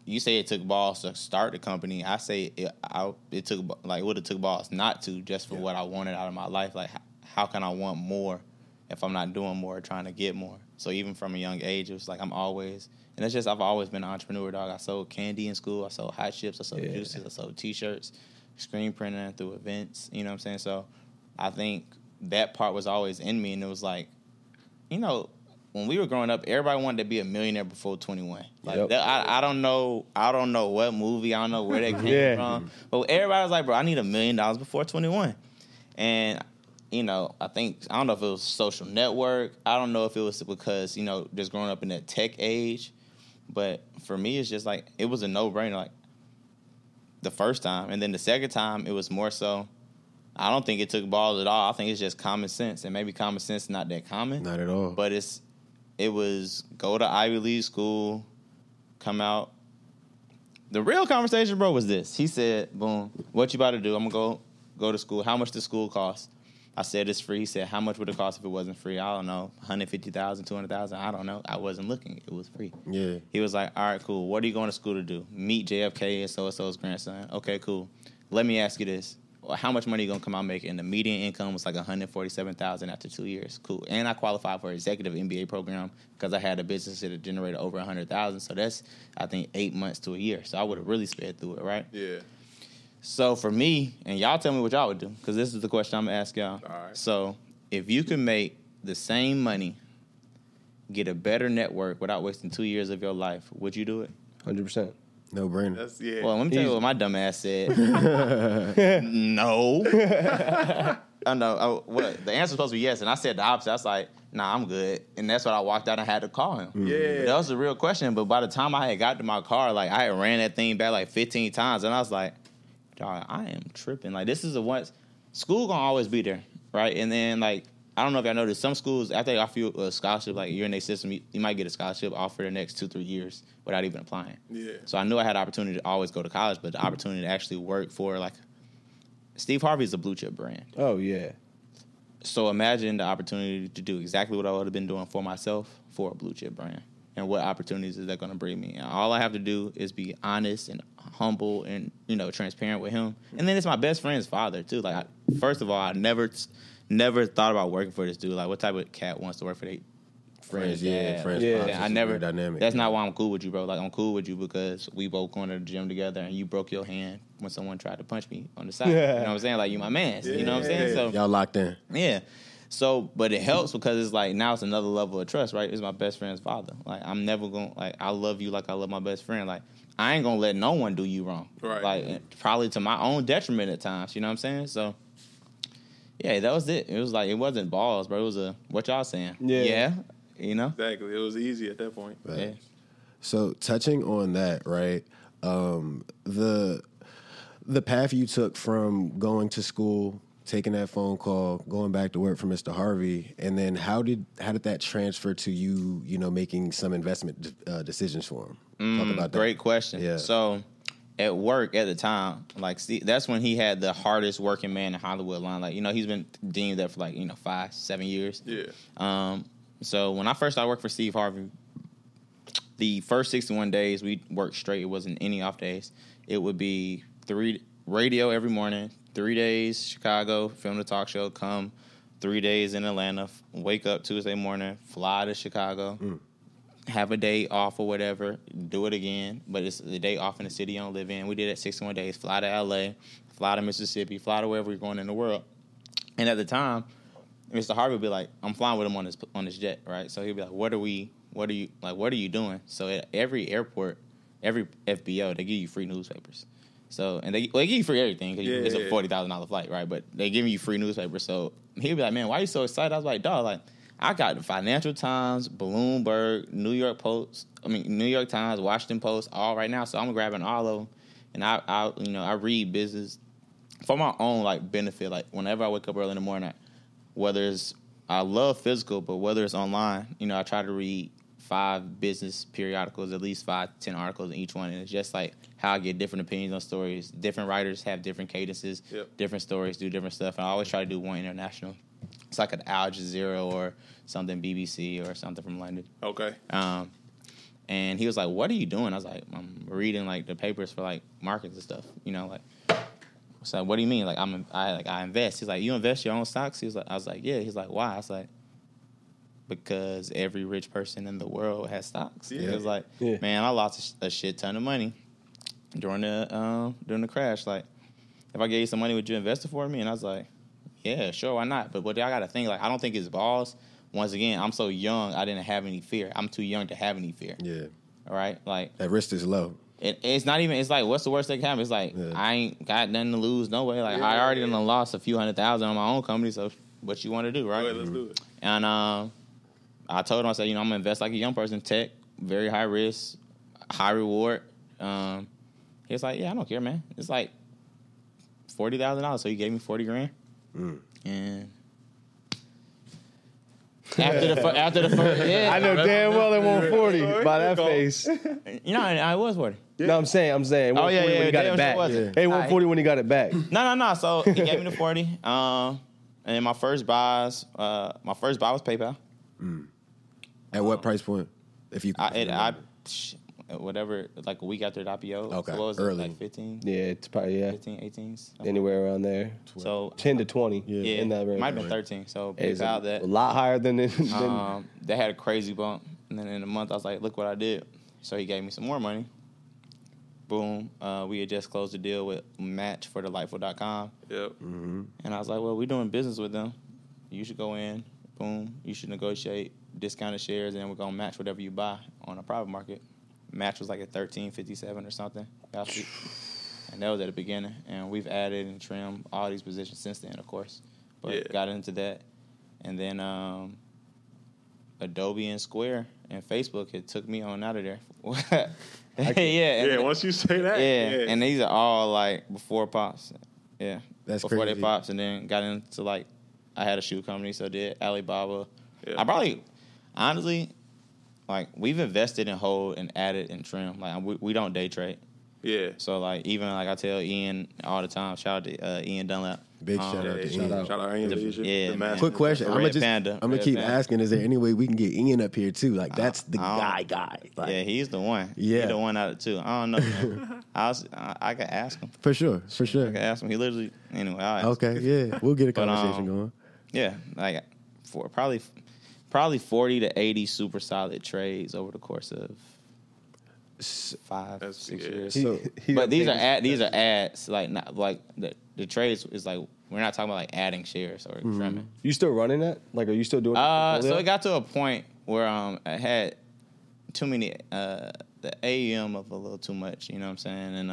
you say it took balls to start the company. I say it would have took balls not to, just for what I wanted out of my life. Like, how can I want more if I'm not doing more, trying to get more? So even from a young age, it was like I've always been an entrepreneur, dog. I sold candy in school. I sold hot chips. I sold juices. I sold T-shirts, screen printing through events. You know what I'm saying? So I think that part was always in me. And it was like, you know, when we were growing up, everybody wanted to be a millionaire before 21. Like, I don't know what movie, I don't know where that came from. But everybody was like, bro, I need $1 million before 21. And, you know, I don't know if it was social network. I don't know if it was because, you know, just growing up in that tech age. But for me, it's just like, it was a no-brainer, like, the first time. And then the second time, it was more so, I don't think it took balls at all. I think it's just common sense. And maybe common sense is not that common. Not at all. But it was go to Ivy League school, come out. The real conversation, bro, was this. He said, boom, what you about to do? I'm going to go to school. How much does school cost? I said, it's free. He said, how much would it cost if it wasn't free? I don't know, $150,000, $200,000. I don't know. I wasn't looking. It was free. Yeah. He was like, all right, cool. What are you going to school to do? Meet JFK and so-and-so's grandson. Okay, cool. Let me ask you this. How much money are you going to come out making? And the median income was like $147,000 after 2 years. Cool. And I qualified for an executive MBA program because I had a business that had generated over $100,000. So that's, I think, 8 months to a year. So I would have really sped through it, right? Yeah. So for me, and y'all tell me what y'all would do, because this is the question I'm going to ask y'all. All right. So if you can make the same money, get a better network without wasting 2 years of your life, would you do it? 100%. No brainer. That's, yeah. Well, let me tell you what my dumb ass said. No. I know. The answer's supposed to be yes, and I said the opposite. I was like, nah, I'm good. And that's what I walked out and had to call him. Yeah. But that was a real question, but by the time I had got to my car, like, I had ran that thing back like 15 times, and I was like, dog, I am tripping. Like, this is a once. School gonna always be there, right? And then, like, I don't know if y'all noticed, some schools, after they offer you a scholarship, like, you're in their system, you might get a scholarship offer the next 2-3 years without even applying. Yeah. So I knew I had the opportunity to always go to college, but the opportunity to actually work for, like, Steve Harvey is a blue chip brand. Oh, yeah. So imagine the opportunity to do exactly what I would have been doing for myself for a blue chip brand. And what opportunities is that going to bring me? And all I have to do is be honest and humble and, you know, transparent with him. And then it's my best friend's father, too. Like, first of all, I never thought about working for this dude. Like, what type of cat wants to work for their friends? Yeah. I never. Dynamic. That's not why I'm cool with you, bro. Like, I'm cool with you because we both going to the gym together and you broke your hand when someone tried to punch me on the side. Yeah. You know what I'm saying? Like, you my man. Yeah. You know what I'm saying? So y'all locked in. Yeah. So, but it helps because it's like, now it's another level of trust, right? It's my best friend's father. Like, I'm never going to, like, I love you like I love my best friend. Like, I ain't going to let no one do you wrong. Right. Like, probably to my own detriment at times, you know what I'm saying? So, yeah, that was it. It was like, it wasn't balls, bro. It was what y'all saying. Yeah. You know? Exactly. It was easy at that point. Right. Yeah. So, touching on that, right, the path you took from going to school, taking that phone call, going back to work for Mr. Harvey, and then how did that transfer to you, you know, making some investment decisions for him? Talk about that. Great question. Yeah. So at work at the time, like, see, that's when he had the hardest working man in Hollywood line. Like, you know, he's been deemed that for, like, you know, 5-7 years. Yeah. So when I first started working for Steve Harvey, the first 61 days we worked straight. It wasn't any off days. It would be 3 radio every morning, 3 days Chicago, film the talk show, come 3 days in Atlanta, wake up Tuesday morning, fly to Chicago, have a day off or whatever, do it again, but it's the day off in the city you don't live in. We did it 61 days, fly to LA, fly to Mississippi, fly to wherever you're going in the world. And at the time, Mr. Harvey would be like, I'm flying with him on this jet, right? So he'd be like, what are you doing? So at every airport, every FBO, they give you free newspapers. So, and they give you free everything because it's a $40,000 flight, right? But they give you free newspapers. So he'd be like, man, why are you so excited? I was like, dog, like, I got the Financial Times, Bloomberg, New York Times, Washington Post, all right now. So I'm grabbing all of them. And I read business for my own, like, benefit. Like, whenever I wake up early in the morning, I love physical, but whether it's online, you know, I try to read 5 business periodicals, at least 5-10 articles in each one. And it's just like how I get different opinions on stories. Different writers have different cadences, yep. different stories do different stuff. And I always try to do one international. It's like an Al Jazeera or something BBC or something from London. Okay. And he was like, "What are you doing?" I was like, "I'm reading like the papers for like markets and stuff." You know, like. So what do you mean? Like I invest. He's like, "You invest your own stocks?" He was like, I was like, "Yeah." He's like, "Why?" I was like, "Because every rich person in the world has stocks." Yeah. He was like, yeah. "Man, I lost a shit ton of money during the crash. Like, if I gave you some money, would you invest it for me?" And I was like, "Yeah, sure, why not?" But I got to think, like, I don't think it's balls. Once again, I'm so young, I didn't have any fear. I'm too young to have any fear. Yeah. All right? Like, that risk is low. It's not even, it's like, what's the worst that can happen? It's like, yeah. I ain't got nothing to lose, no way. Like, yeah, I already done lost a few $100,000 on my own company, so what you want to do, right? Go ahead, let's do it. And I told him, I said, you know, I'm going to invest like a young person, tech, very high risk, high reward. He was like, yeah, I don't care, man. It's like $40,000, so he gave me $40,000. Mm. And after the first, yeah, I know damn well it won't 40 by that face. You know, I was 40. Yeah. No, I'm saying. Oh yeah, when he got it back. Yeah. Hey, 140 when he got it back. No. So he gave me the 40. And then my first buy was PayPal. Mm. At what price point? Whatever, like a week after the IPO. Okay, so what was early. It, like 15? Yeah, it's probably, yeah. 15, 18? Anywhere around there. 12. So 10 to 20. Yeah, in that range. Might have been 13, so about that. A lot higher than it. They had a crazy bump, and then in a month, I was like, look what I did. So he gave me some more money. Boom. We had just closed the deal with Match for Delightful.com. Yep. Mm-hmm. And I was like, well, we're doing business with them. You should go in. Boom. You should negotiate discounted shares, and we're going to match whatever you buy on a private market. Match was like at $13.57 or something, and that was at the beginning. And we've added and trimmed all these positions since then, of course. But got into that, and then Adobe and Square and Facebook had took me on out of there. Once you say that, and these are all like before Pops. Yeah, that's before crazy. They Pops, and then got into like I had a shoe company, so I did Alibaba. Yeah. I probably, honestly. Like, we've invested in hold and added and trim. Like, we don't day trade. Yeah. So, like, even, like, I tell Ian all the time, shout out to Ian Dunlap. Big shout out to Ian. Shout out to Ian. Quick question. I'm going to keep asking, is there any way we can get Ian up here, too? Like, that's the guy. Like, yeah, he's the one. Yeah. He's the one out of two. I don't know. I could ask him. For sure. I could ask him. He literally, anyway, I'll ask him. Okay, yeah. We'll get a conversation going. Yeah. Like, probably 40 to 80 super solid trades over the course of 5-6 years. So, but these are ads, like not like the trades is like we're not talking about like adding shares or trimming. You still running that? Like, are you still doing? So it got to a point where I had too many the AUM of a little too much. You know what I'm saying? And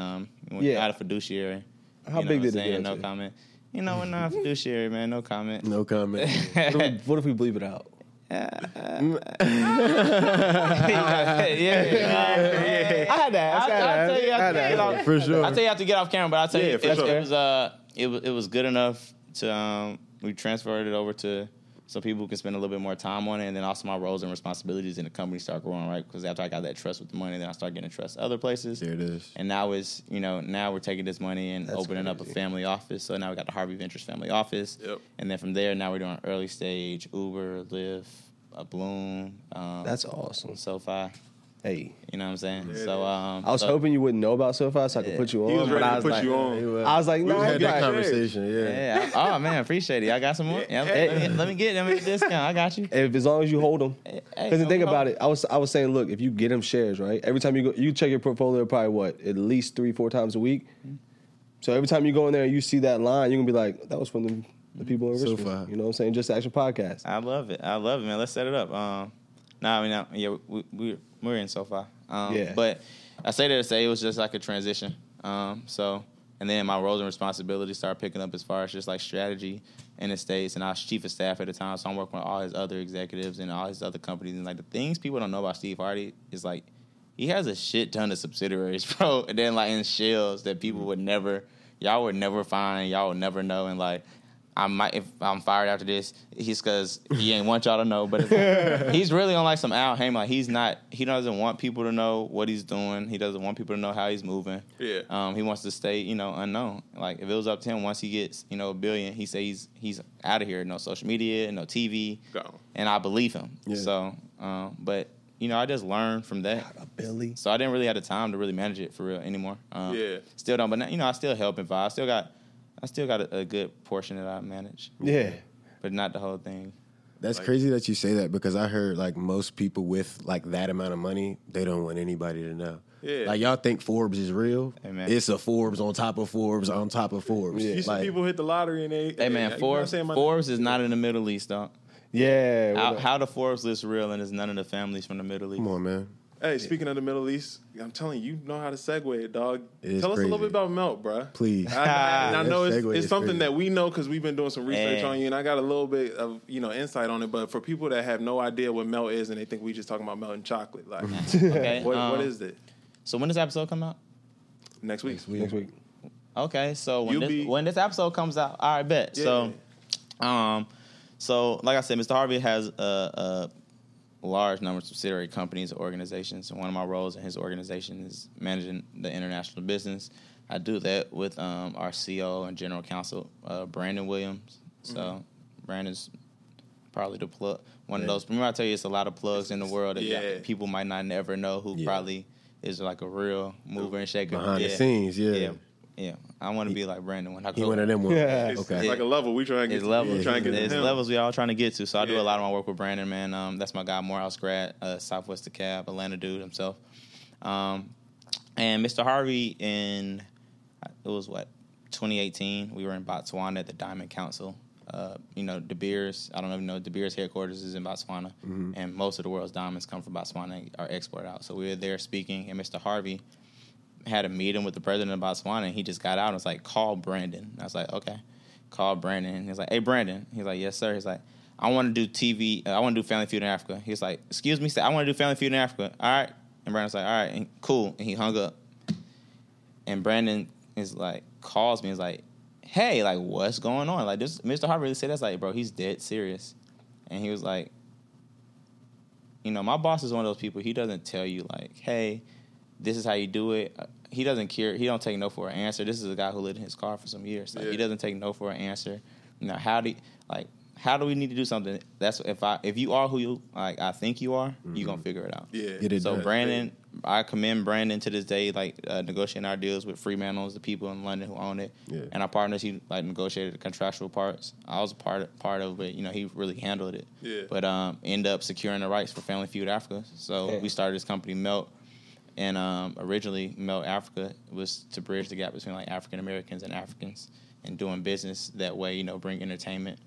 out of fiduciary. How big did it get? No comment. You know, we're not fiduciary, man. No comment. No comment. What if we bleep it out? Yeah. I had to ask. I'll tell you for sure. I'll tell you how to get off camera, but I'll tell you it was good enough to we transferred it over to some people who can spend a little bit more time on it, and then also my roles and responsibilities in the company start growing, right? Because after I got that trust with the money, then I start getting trust other places. There it is. And now it's, you know, now we're taking this money and opening up a family office. So now we got the Harvey Ventures family office. Yep. And then from there, now we're doing early stage, Uber, Lyft, Bloom. That's awesome. SoFi. Hey. You know what I'm saying? Yeah, so I was hoping you wouldn't know about SoFi so I could put you on. He was ready to put you on. I was like, no, we had that conversation. Yeah. Oh man, appreciate it. I got some more. Yeah, let me get a discount. I got you. As long as you hold them. Because the thing about it, I was saying, look, if you get them shares, right? Every time you go, you check your portfolio probably what at least 3-4 times a week. So every time you go in there and you see that line, you're gonna be like, that was from the people in Richmond. So you know what I'm saying? Just Action Podcast. I love it, man. Let's set it up. We're in SoFi. But I say that to say it was just like a transition. So, and then my roles and responsibilities started picking up as far as just like strategy in the States. And I was chief of staff at the time, so I'm working with all his other executives and all his other companies. And like the things people don't know about Steve Harvey is like he has a shit ton of subsidiaries, bro. And then like in shells that people would never, y'all would never find, y'all would never know. And like I might, if I'm fired after this, he's because he ain't want y'all to know. But it's like, he's really on like some Al Haymon. Like he's not, he doesn't want people to know what he's doing. He doesn't want people to know how he's moving. Yeah. He wants to stay, you know, unknown. Like if it was up to him, once he gets, you know, $1 billion, he says he's out of here. No social media, no TV. Go. And I believe him. Yeah. So, but you know, I just learned from that. So I didn't really have the time to really manage it for real anymore. Yeah. Still don't. But now, you know, I still help and I still got. I still got a good portion that I manage. Yeah. But not the whole thing. That's like, crazy that you say that because I heard, like, most people with, like, that amount of money, they don't want anybody to know. Yeah. Like, y'all think Forbes is real? Hey, man. It's a Forbes on top of Forbes on top of Forbes. Yeah. You see like, people hit the lottery and they... Hey, man, Forbes is not in the Middle East, dog. Yeah. How the Forbes list real and it's none of the families from the Middle East? Come on, man. Hey, speaking of the Middle East, I'm telling you, you know how to segue it, dog. Tell us a little bit about Melt, bro. Please. I know it's something that we know because we've been doing some research on you, and I got a little bit of insight on it. But for people that have no idea what Melt is and they think we just talking about Melt and chocolate, like, okay, what is it? So when does episode come out? Next week. Okay, so when this episode comes out, all right, bet. Yeah. So, like I said, Mr. Harvey has a large number of subsidiary companies and organizations. One of my roles in his organization is managing the international business. I do that with our CEO and general counsel, Brandon Williams. So Brandon's probably the plug, one of those. Remember I tell you it's a lot of plugs in the world that people might not never know who probably is like a real mover and shaker. Behind the scenes, Yeah, I want to be like Brandon when I go. He one of them ones. Yeah. Okay. It's like a level we trying to get to. It's levels we all trying to get to. So I do a lot of my work with Brandon, man. That's my guy, Morehouse grad, Southwest DeKalb, Atlanta dude himself. And Mr. Harvey in, 2018, we were in Botswana at the Diamond Council. De Beers, I don't even know, De Beers headquarters is in Botswana. Mm-hmm. And most of the world's diamonds come from Botswana and are exported out. So we were there speaking, and Mr. Harvey had a meeting with the president of Botswana, and he just got out and was like, call Brandon. I was like, okay. Call Brandon. And he was like, hey, Brandon. He's like, yes, sir. He's like, I want to do TV. I want to do Family Feud in Africa. He was like, excuse me, sir, I want to do Family Feud in Africa. All right. And Brandon's like, all right, and cool. And he hung up. And Brandon is like, calls me. He's like, hey, like, what's going on? Like, this Mr. Harvey really said that's like, bro, he's dead serious. And he was like, you know, my boss is one of those people, he doesn't tell you, like, hey, this is how you do it. He doesn't care. He don't take no for an answer. This is a guy who lived in his car for some years. Like, he doesn't take no for an answer. You know, how do we need to do something? That's if you are who you like, I think you are, mm-hmm. you're gonna figure it out. Yeah. So Brandon, I commend Brandon to this day, like negotiating our deals with Fremantle, the people in London who own it, and our partners. He like negotiated the contractual parts. I was part of it. You know, he really handled it. Yeah. But end up securing the rights for Family Feud Africa. So we started this company, Melt. And originally, Melt Africa was to bridge the gap between like African Americans and Africans, and doing business that way, you know, bring entertainment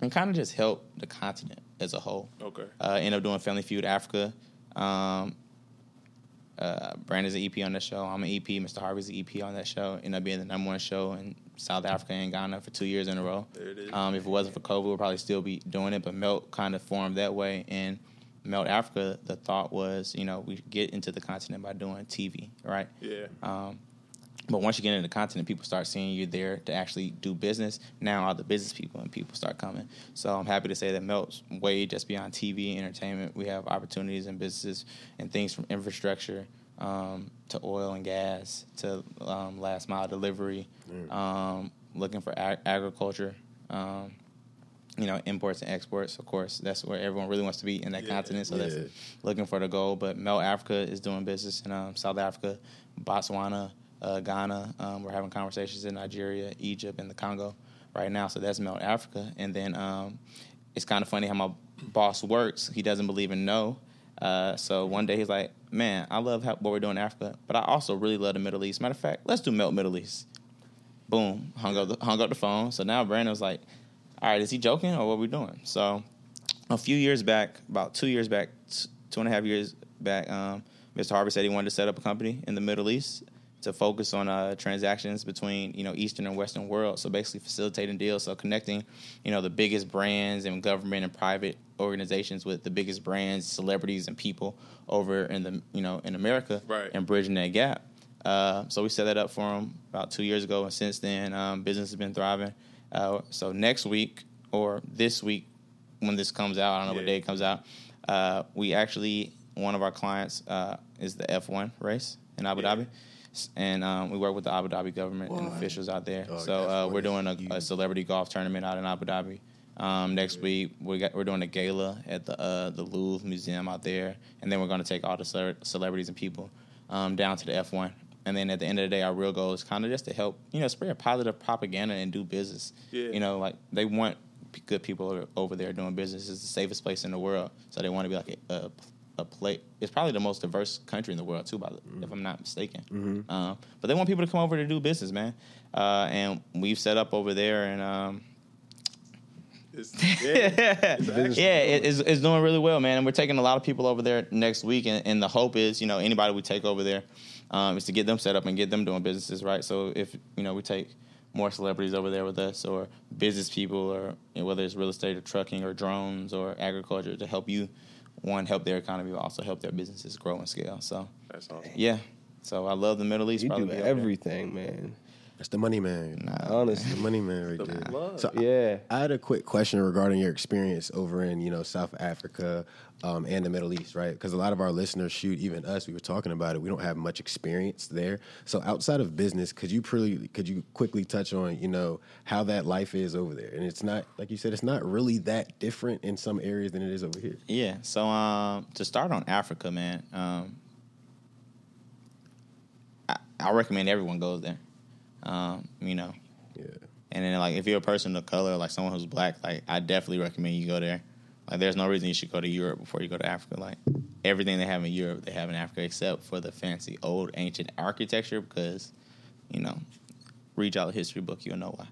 and kind of just help the continent as a whole. Okay. End up doing Family Feud Africa. Brandon's an EP on that show. I'm an EP. Mr. Harvey's an EP on that show. Ended up being the number one show in South Africa and Ghana for 2 years in a row. There it is. If it wasn't for COVID, we'd probably still be doing it. But Melt kind of formed that way and. Melt Africa, the thought was, you know, we get into the continent by doing TV, right? Yeah. But once you get into the continent, people start seeing you there to actually do business. Now all the business people and people start coming. So I'm happy to say that Melt's way just beyond TV and entertainment. We have opportunities and businesses and things from infrastructure to oil and gas to last mile delivery, looking for agriculture, you know, imports and exports, of course. That's where everyone really wants to be in that continent. So that's looking for the goal. But Melt Africa is doing business in South Africa, Botswana, Ghana. We're having conversations in Nigeria, Egypt, and the Congo right now. So that's Melt Africa. And then it's kind of funny how my boss works. He doesn't believe in no. So one day he's like, man, I love what we're doing in Africa, but I also really love the Middle East. Matter of fact, let's do Melt Middle East. Boom. Hung up the phone. So now Brandon's like, all right, is he joking or what are we doing? So a few years back, about 2 years back, 2.5 years back, Mr. Harvey said he wanted to set up a company in the Middle East to focus on transactions between, you know, Eastern and Western world. So basically facilitating deals, so connecting, you know, the biggest brands and government and private organizations with the biggest brands, celebrities, and people over in the, you know, in America, right, and bridging that gap. So we set that up for him about 2 years ago, and since then business has been thriving. So next week or this week when this comes out, I don't know what day it comes out, we actually, one of our clients is the F1 race in Abu Dhabi. And we work with the Abu Dhabi government and officials out there. We're doing a celebrity golf tournament out in Abu Dhabi. Next week, we're doing a gala at the Louvre Museum out there. And then we're going to take all the celebrities and people down to the F1. And then at the end of the day, our real goal is kind of just to help, spread a positive propaganda and do business. Yeah. They want good people over there doing business. It's the safest place in the world. So they want to be like a place. It's probably the most diverse country in the world, too, if I'm not mistaken. Mm-hmm. But they want people to come over to do business, man. And we've set up over there, and it's doing really well, man. And we're taking a lot of people over there next week, and the hope is, anybody we take over there is to get them set up and get them doing businesses, right? So if, we take more celebrities over there with us, or business people, or whether it's real estate or trucking or drones or agriculture, to help you, help their economy, but also help their businesses grow and scale. So that's awesome. Yeah. So I love the Middle East. You do everything, man. That's the money man. Honestly, the money man right there. So I had a quick question regarding your experience over in, South Africa and the Middle East, right? Because a lot of our listeners, even us, we were talking about it. We don't have much experience there. So outside of business, could you quickly touch on, how that life is over there? And it's not, like you said, it's not really that different in some areas than it is over here. Yeah. So to start on Africa, man, I recommend everyone goes there. And then if you're a person of color, someone who's black, I definitely recommend you go there. There's no reason you should go to Europe before you go to Africa. Everything they have in Europe, they have in Africa, except for the fancy old ancient architecture, because, read y'all the history book, you'll know why.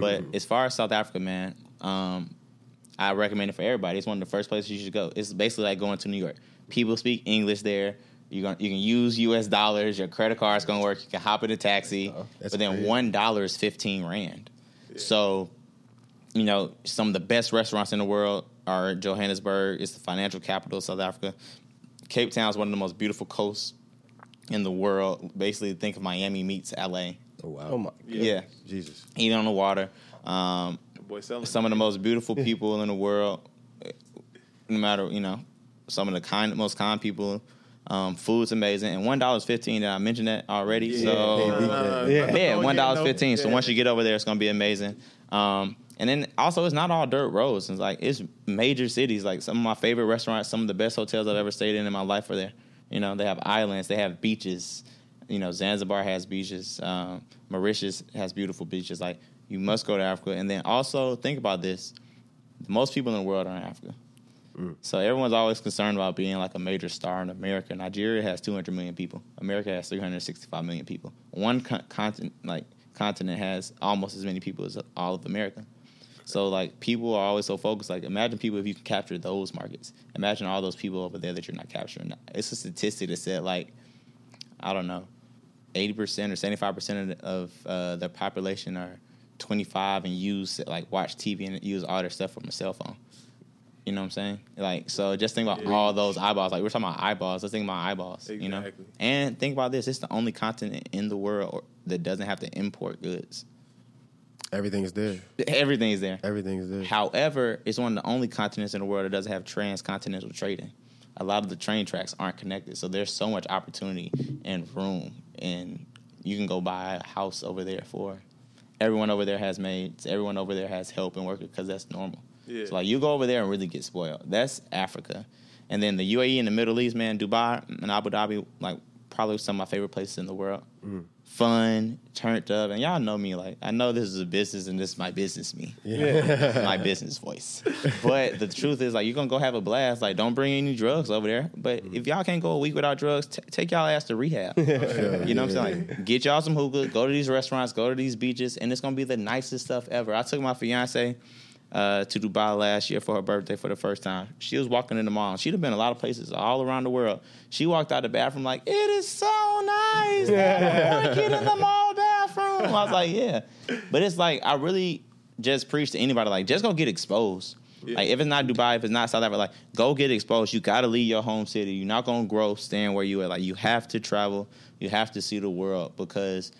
But as far as South Africa, man, I recommend it for everybody. It's one of the first places you should go. It's basically like going to New York. People speak English there. You can use U.S. dollars. Your credit card's going to work. You can hop in a taxi. But then $1 is 15 rand. Yeah. So, some of the best restaurants in the world are Johannesburg. It's the financial capital of South Africa. Cape Town is one of the most beautiful coasts in the world. Basically, think of Miami meets L.A. Oh, wow. Oh, my God. Yeah. Jesus. Eating on the water. Some of the most beautiful people in the world. No matter, some of the most kind people. Food's amazing, and $1.15. Did I mention that already? $1.15. So once you get over there, it's gonna be amazing. And then also, it's not all dirt roads. It's it's major cities. Some of my favorite restaurants, some of the best hotels I've ever stayed in my life are there. They have islands, they have beaches. Zanzibar has beaches. Mauritius has beautiful beaches. You must go to Africa. And then also think about this: most people in the world are in Africa. So everyone's always concerned about being a major star in America. Nigeria has 200 million people. America has 365 million people. One continent has almost as many people as all of America. So people are always so focused. Imagine people if you can capture those markets. Imagine all those people over there that you're not capturing. It's a statistic that said 80% or 75% of their population are 25 and use watch TV and use all their stuff from a cell phone. You know what I'm saying? So just think about all those eyeballs. We're talking about eyeballs. Let's think about eyeballs, exactly. And think about this. It's the only continent in the world that doesn't have to import goods. Everything is there. Everything is there. Everything is there. However, it's one of the only continents in the world that doesn't have transcontinental trading. A lot of the train tracks aren't connected, so there's so much opportunity and room. And you can go buy a house over there for. Everyone over there has maids. Everyone over there has help and workers, because that's normal. Yeah. So you go over there and really get spoiled. That's Africa. And then the UAE and the Middle East, man, Dubai and Abu Dhabi, probably some of my favorite places in the world. Mm. Fun, turned up. And y'all know me, I know this is a business and this is my business me. Yeah. My business voice. But the truth is, you're going to go have a blast. Don't bring any drugs over there. But if y'all can't go a week without drugs, take y'all ass to rehab. You know what I'm saying? Get y'all some hookah, go to these restaurants, go to these beaches, and it's going to be the nicest stuff ever. I took my fiance to Dubai last year for her birthday for the first time. She was walking in the mall. She'd have been a lot of places all around the world. She walked out the bathroom it is so nice. Work it in the mall bathroom. I was yeah. But it's I really just preach to anybody, just go get exposed. Yeah. If it's not Dubai, if it's not South Africa, go get exposed. You got to leave your home city. You're not going to grow staying where you at. You have to travel. You have to see the world, because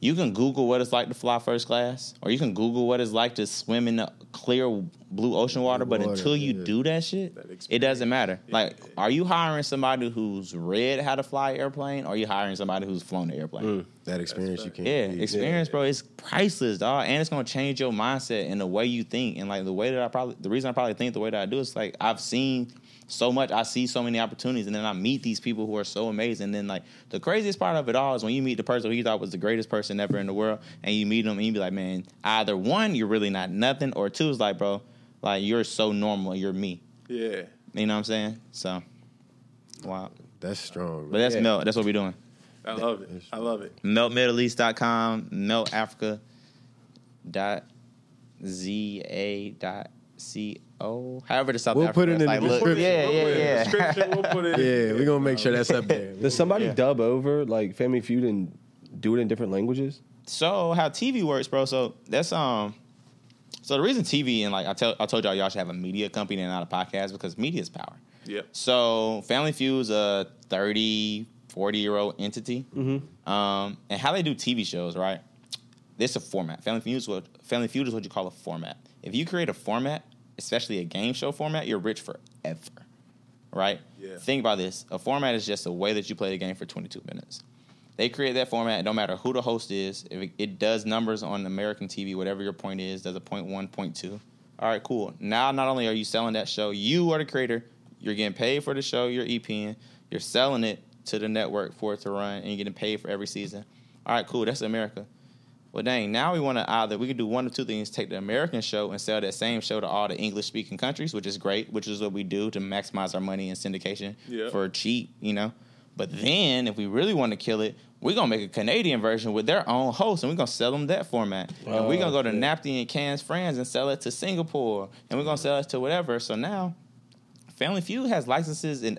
You can Google what it's like to fly first class, or you can Google what it's like to swim in the clear blue ocean water. But until you do that shit, it doesn't matter. Like, are you hiring somebody who's read how to fly an airplane, or are you hiring somebody who's flown an airplane? That experience you can't. Yeah, experience, bro, it's priceless, dog, and it's gonna change your mindset and the way you think. And like the way that the reason I probably think the way that I do is like I've seen so much, I see so many opportunities, and then I meet these people who are so amazing. And then, like, the craziest part of it all is when you meet the person who you thought was the greatest person ever in the world, and you meet them, and you be like, man, either one, you're really not nothing, or two, is like, bro, like, you're so normal, you're me. Yeah. You know what I'm saying? So, wow. That's strong. Man. But that's Melt. That's what we're doing. I love it. I love it. MeltMiddleEast.com, MeltAfrica.za.co. Oh, however, the South Africa. We'll put it in the description. Yeah. Description. We'll put it in. Yeah, we're going to make sure that's up there. Does somebody dub over, like, Family Feud and do it in different languages? So, how TV works, bro, so that's, so the reason TV, and, like, I told y'all should have a media company and not a podcast, because media is power. Yeah. So, Family Feud is a 30, 40-year-old entity. Mm-hmm. And how they do TV shows, right? It's a format. Family Feud is what you call a format. If you create a format, especially a game show format, you're rich forever, right? Yeah. Think about this. A format is just a way that you play the game for 22 minutes. They create that format. It don't matter who the host is. If it does numbers on American TV, whatever your point is, does a point one, point two. All right, cool. Now, not only are you selling that show, you are the creator. You're getting paid for the show. You're EPing. You're selling it to the network for it to run, and you're getting paid for every season. All right, cool. That's America. Well, dang, now we want to either, we can do one of two things, take the American show and sell that same show to all the English-speaking countries, which is great, which is what we do to maximize our money in syndication for cheap, you know. But then, if we really want to kill it, we're going to make a Canadian version with their own host, and we're going to sell them that format. Wow. And we're going to go to Napthy and Cannes, France, and sell it to Singapore, and we're going to sell it to whatever. So now, Family Feud has licenses in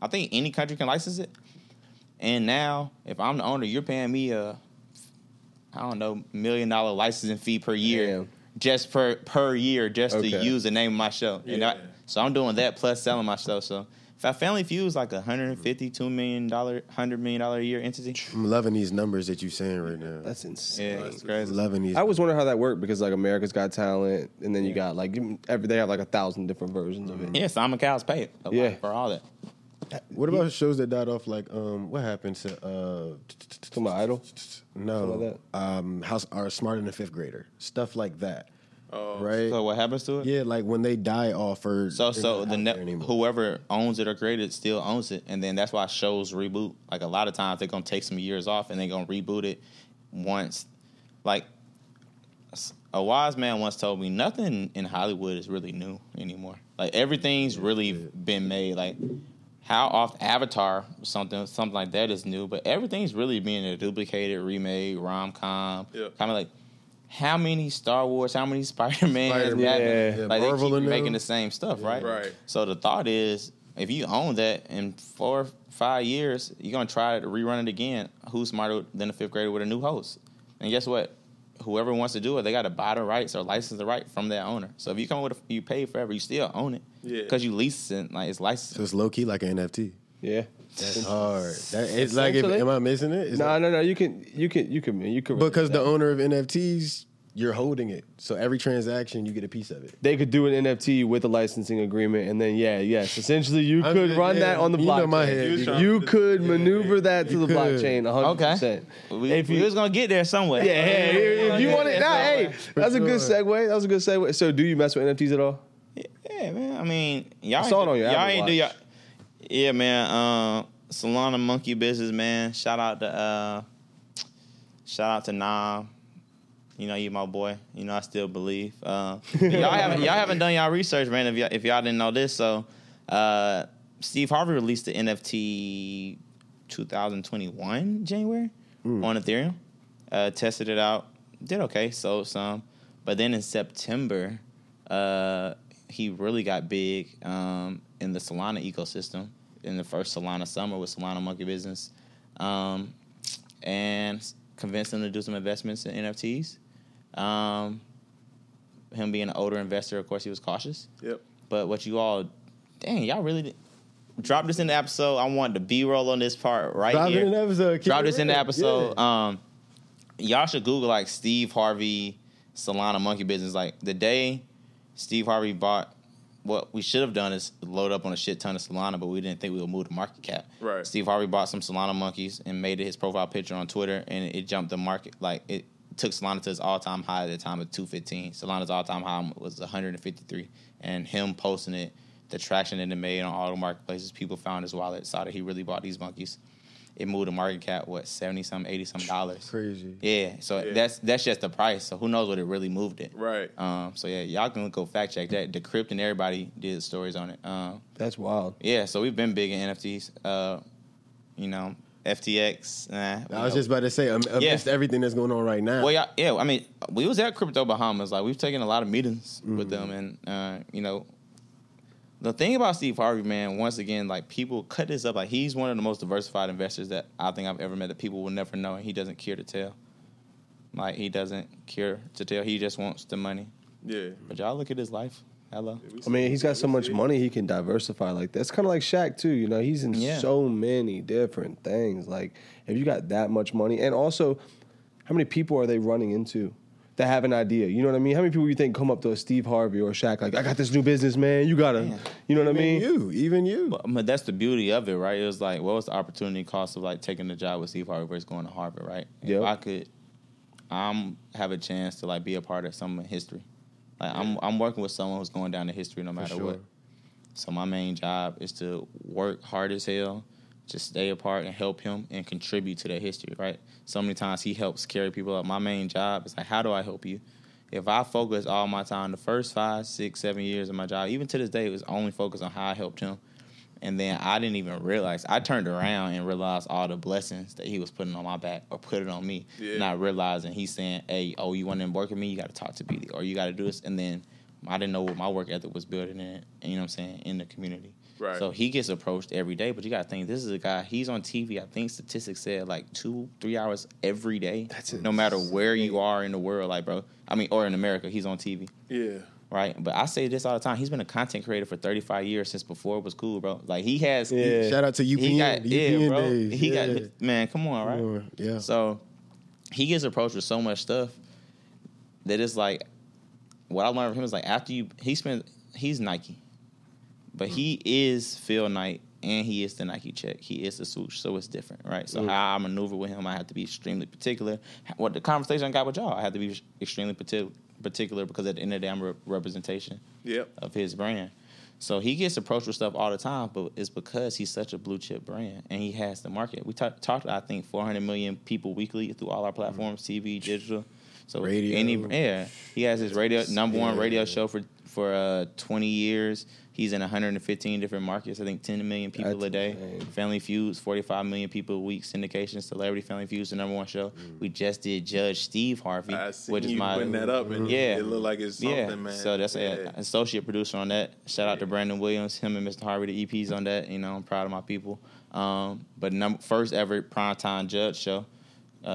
I think any country can license it. And now, if I'm the owner, you're paying me a $1 million licensing fee per year, just per year, just to use the name of my show. Yeah. And so I'm doing that plus selling my show. So if I Family Feud is like a $152 million, $100 million a year entity. I'm loving these numbers that you're saying right now. That's insane. Yeah, it's crazy. Loving these. I always wonder how that worked, because like America's Got Talent, and then you got like they have like 1,000 different versions of it. Yeah, Simon Cowell's paid a lot for all that. What about shows that died off? Like, what happened to my Idol? No, House or Smarter Than a Fifth Grader, stuff like that. Oh, right. So what happens to it? Yeah, like when they die off, or so the whoever owns it or created it still owns it, and then that's why shows reboot. Like a lot of times, they're gonna take some years off and they're gonna reboot it once. Like a wise man once told me, nothing in Hollywood is really new anymore. Like everything's really been made. Like. How off Avatar, something like that is new, but everything's really being duplicated, remade, rom-com. Yeah. Kind of like, how many Star Wars, how many Spider-Man. Like Marvel, they keep making the same stuff, right? Right. So the thought is, if you own that in 4 or 5 years, you're going to try to rerun it again. Who's Smarter Than a Fifth Grader with a new host? And guess what? Whoever wants to do it, they got to buy the rights or license the right from their owner. So if you come with you pay forever, you still own it. Yeah. Because you lease it, like it's licensed. So it's low-key like an NFT. Yeah. That's hard. It's like, am I missing it? No. You can. Because the owner of NFTs, you're holding it. So every transaction, you get a piece of it. They could do an NFT with a licensing agreement, and then, essentially, you could run that on the blockchain. Know my head. You could maneuver that to the blockchain 100%. Okay. If you was going to get there somewhere. Yeah, if you want it now, hey, that's a good segue. So do you mess with NFTs at all? Yeah, man. I mean, y'all saw it on your y'all ain't do y'all. Yeah, man. Solana Monkey Business, man. Shout out to Nam. You know, you my boy. You know, I still believe. Y'all haven't done y'all research, man. If y'all didn't know this, so Steve Harvey released the NFT 2021 January on Ethereum. Tested it out, did okay, sold some, but then in September, he really got big in the Solana ecosystem in the first Solana summer with Solana Monkey Business, and convinced him to do some investments in NFTs. Him being an older investor, of course, he was cautious. Yep. But what you all, dang, y'all really did. Drop this in the episode. I want the B-roll on this part right here. Drop this in the episode. y'all should Google like Steve Harvey, Solana Monkey Business. Like the day Steve Harvey bought, what we should have done is load up on a shit ton of Solana, but we didn't think we would move the market cap. Right. Steve Harvey bought some Solana monkeys and made it his profile picture on Twitter, and it jumped the market. Like it took Solana to its all-time high at the time of 215. Solana's all-time high was 153, and him posting it, the traction that it made on all the marketplaces, people found his wallet, saw that he really bought these monkeys. It moved the market cap, what, 70-something, 80-something dollars. Crazy. Yeah, so yeah. That's just the price. So who knows what it really moved it. Right. So, yeah, y'all can go fact-check that. The Crypt and everybody did stories on it. That's wild. Yeah, so we've been big in NFTs. You know, FTX. I was just about to say, amidst everything that's going on right now. Well, yeah, I mean, we was at Crypto Bahamas. Like, we've taken a lot of meetings with them. And, you know, the thing about Steve Harvey, man, once again, like, people cut this up. Like, he's one of the most diversified investors that I think I've ever met that people will never know, and he doesn't care to tell. Like, he doesn't care to tell. He just wants the money. Yeah. But y'all look at his life. Hello. I mean, he's got so much money he can diversify. Like, that's kind of like Shaq, too. You know, he's in so many different things. Like, if you got that much money. And also, how many people are they running into that have an idea? You know what I mean? How many people you think come up to a Steve Harvey or a Shaq like, I got this new business, man. You got to, you know what I mean? Even you. But that's the beauty of it, right? It was like, what was the opportunity cost of like taking the job with Steve Harvey versus going to Harvard, right? Yep. If I could, I'm have a chance to like be a part of some history. Like I'm working with someone who's going down to history no matter what. So my main job is to work hard as hell, just stay apart and help him and contribute to that history, right? So many times he helps carry people up. My main job is like, how do I help you? If I focus all my time, the first 5, 6, 7 years of my job, even to this day, it was only focused on how I helped him. And then I didn't even realize. I turned around and realized all the blessings that he was putting on my back or put it on me, not realizing he's saying, hey, oh, you want to work with me? You got to talk to BD or you got to do this. And then I didn't know what my work ethic was building in, you know what I'm saying, in the community. Right. So he gets approached every day, but you got to think, this is a guy, he's on TV, I think statistics said like 2-3 hours every day. That's insane. No matter where you are in the world, like, bro, I mean, or in America, he's on TV. Yeah. Right? But I say this all the time. He's been a content creator for 35 years since before it was cool, bro. Like, he has... Yeah. Shout out to UPN. He got, UPN bro. Days. He got... Man, come on, right? Sure. Yeah. So he gets approached with so much stuff that it's like... What I learned from him is like, after you... He's Nike. But he is Phil Knight, and he is the Nike check. He is the swoosh, so it's different, right? So how I maneuver with him, I have to be extremely particular. What the conversation I got with y'all, I have to be extremely particular because at the end of the day, I'm a representation of his brand. So he gets approached with stuff all the time, but it's because he's such a blue-chip brand, and he has the market. We talked to, I think, 400 million people weekly through all our platforms, TV, digital. So radio. He has his radio number one radio show for 20 years. He's in 115 different markets. I think 10 million people a day. Insane. Family Feuds, 45 million people a week. Syndication, Celebrity Family Feuds, the number one show. We just did Judge Steve Harvey. I see you putting that up, and it looked like it's something, man. So that's an associate producer on that. Shout out to Brandon Williams, him and Mr. Harvey, the EPs on that. You know, I'm proud of my people. But first ever primetime Judge show.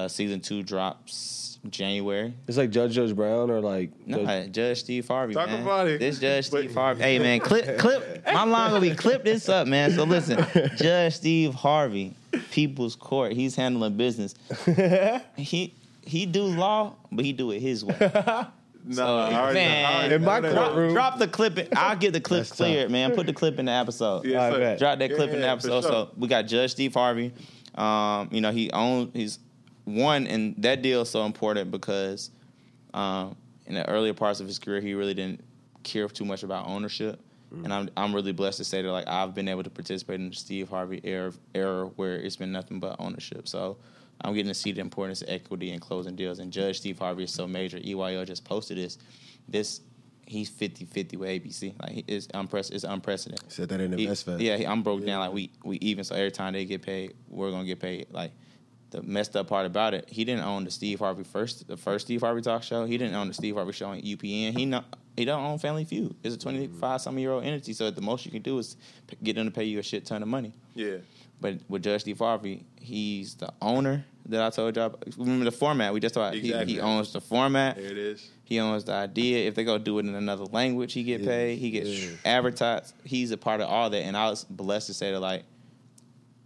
Season 2 drops January. It's like Judge Brown or like... Judge Steve Harvey, talk man. About it. This Judge Steve Harvey. Hey, man, clip. My line will be clip this up, man. So listen, Judge Steve Harvey, People's Court. He's handling business. He do law, but he do it his way. In my courtroom. Drop the clip. I'll get the clip cleared, man. Put the clip in the episode. Yes, right, drop that clip in the episode. Sure. So we got Judge Steve Harvey. You know, he's one, and that deal is so important because in the earlier parts of his career, he really didn't care too much about ownership. And I'm really blessed to say that like I've been able to participate in the Steve Harvey era where it's been nothing but ownership. So I'm getting to see the importance of equity and closing deals. And Judge Steve Harvey is so major. EYL just posted this. He's 50-50 with ABC. Like it's unprecedented. Said that in the InvestFest. Yeah, I'm broke down. Like we even. So every time they get paid, we're gonna get paid. Like. The messed up part about it, he didn't own the Steve Harvey first Steve Harvey talk show. He didn't own the Steve Harvey show on UPN. He don't own Family Feud. It's a 25-some-year-old entity, so the most you can do is get them to pay you a shit ton of money. Yeah. But with Judge Steve Harvey, he's the owner that I told y'all. Remember the format we just talked about. Exactly. He owns the format. There it is. He owns the idea. If they go do it in another language, he get paid. He gets advertised. He's a part of all that, and I was blessed to say that like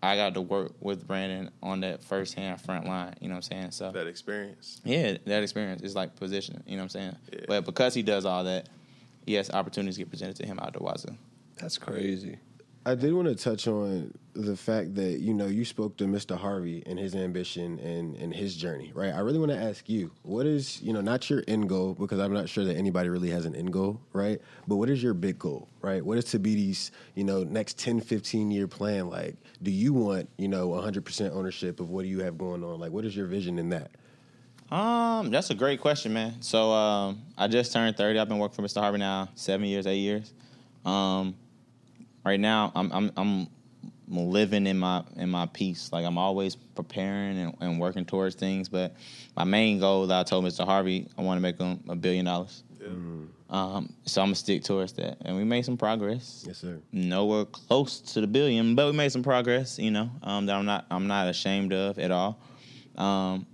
I got to work with Brandon on that firsthand front line, you know what I'm saying? So that experience. Yeah, that experience is like position, you know what I'm saying? Yeah. But because he does all that, yes, opportunities get presented to him out of the wazoo. That's crazy. I did want to touch on the fact that, you know, you spoke to Mr. Harvey and his ambition and his journey, right? I really want to ask you, what is, you know, not your end goal, because I'm not sure that anybody really has an end goal, right? But what is your big goal, right? What is Thabiti's, you know, next 10, 15-year plan? Like, do you want, you know, 100% ownership of what do you have going on? Like, what is your vision in that? That's a great question, man. So I just turned 30. I've been working for Mr. Harvey now 7 years, 8 years. Right now, I'm living in my peace. Like, I'm always preparing and working towards things. But my main goal that I told Mr. Harvey, I want to make him $1 billion. Yeah. So I'm going to stick towards that. And we made some progress. Yes, sir. Nowhere close to the billion, but we made some progress, you know, that I'm not ashamed of at all. And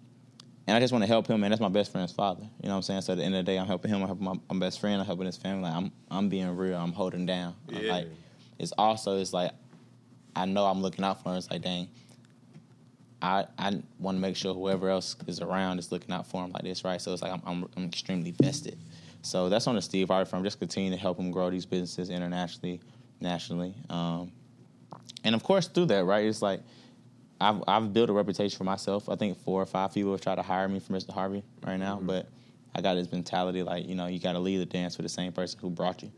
I just want to help him, man. That's my best friend's father. You know what I'm saying? So at the end of the day, I'm helping him. I'm helping my best friend. I'm helping his family. Like, I'm being real. I'm holding down. Yeah. It's like, I know I'm looking out for him. It's like, dang, I want to make sure whoever else is around is looking out for him like this, right? So it's like I'm extremely vested. So that's on the Steve Harvey firm. Just continue to help him grow these businesses internationally, nationally. And, of course, through that, right, it's like I've built a reputation for myself. I think 4 or 5 people have tried to hire me for Mr. Harvey right now, mm-hmm. but I got this mentality like, you know, you got to lead the dance with the same person who brought you.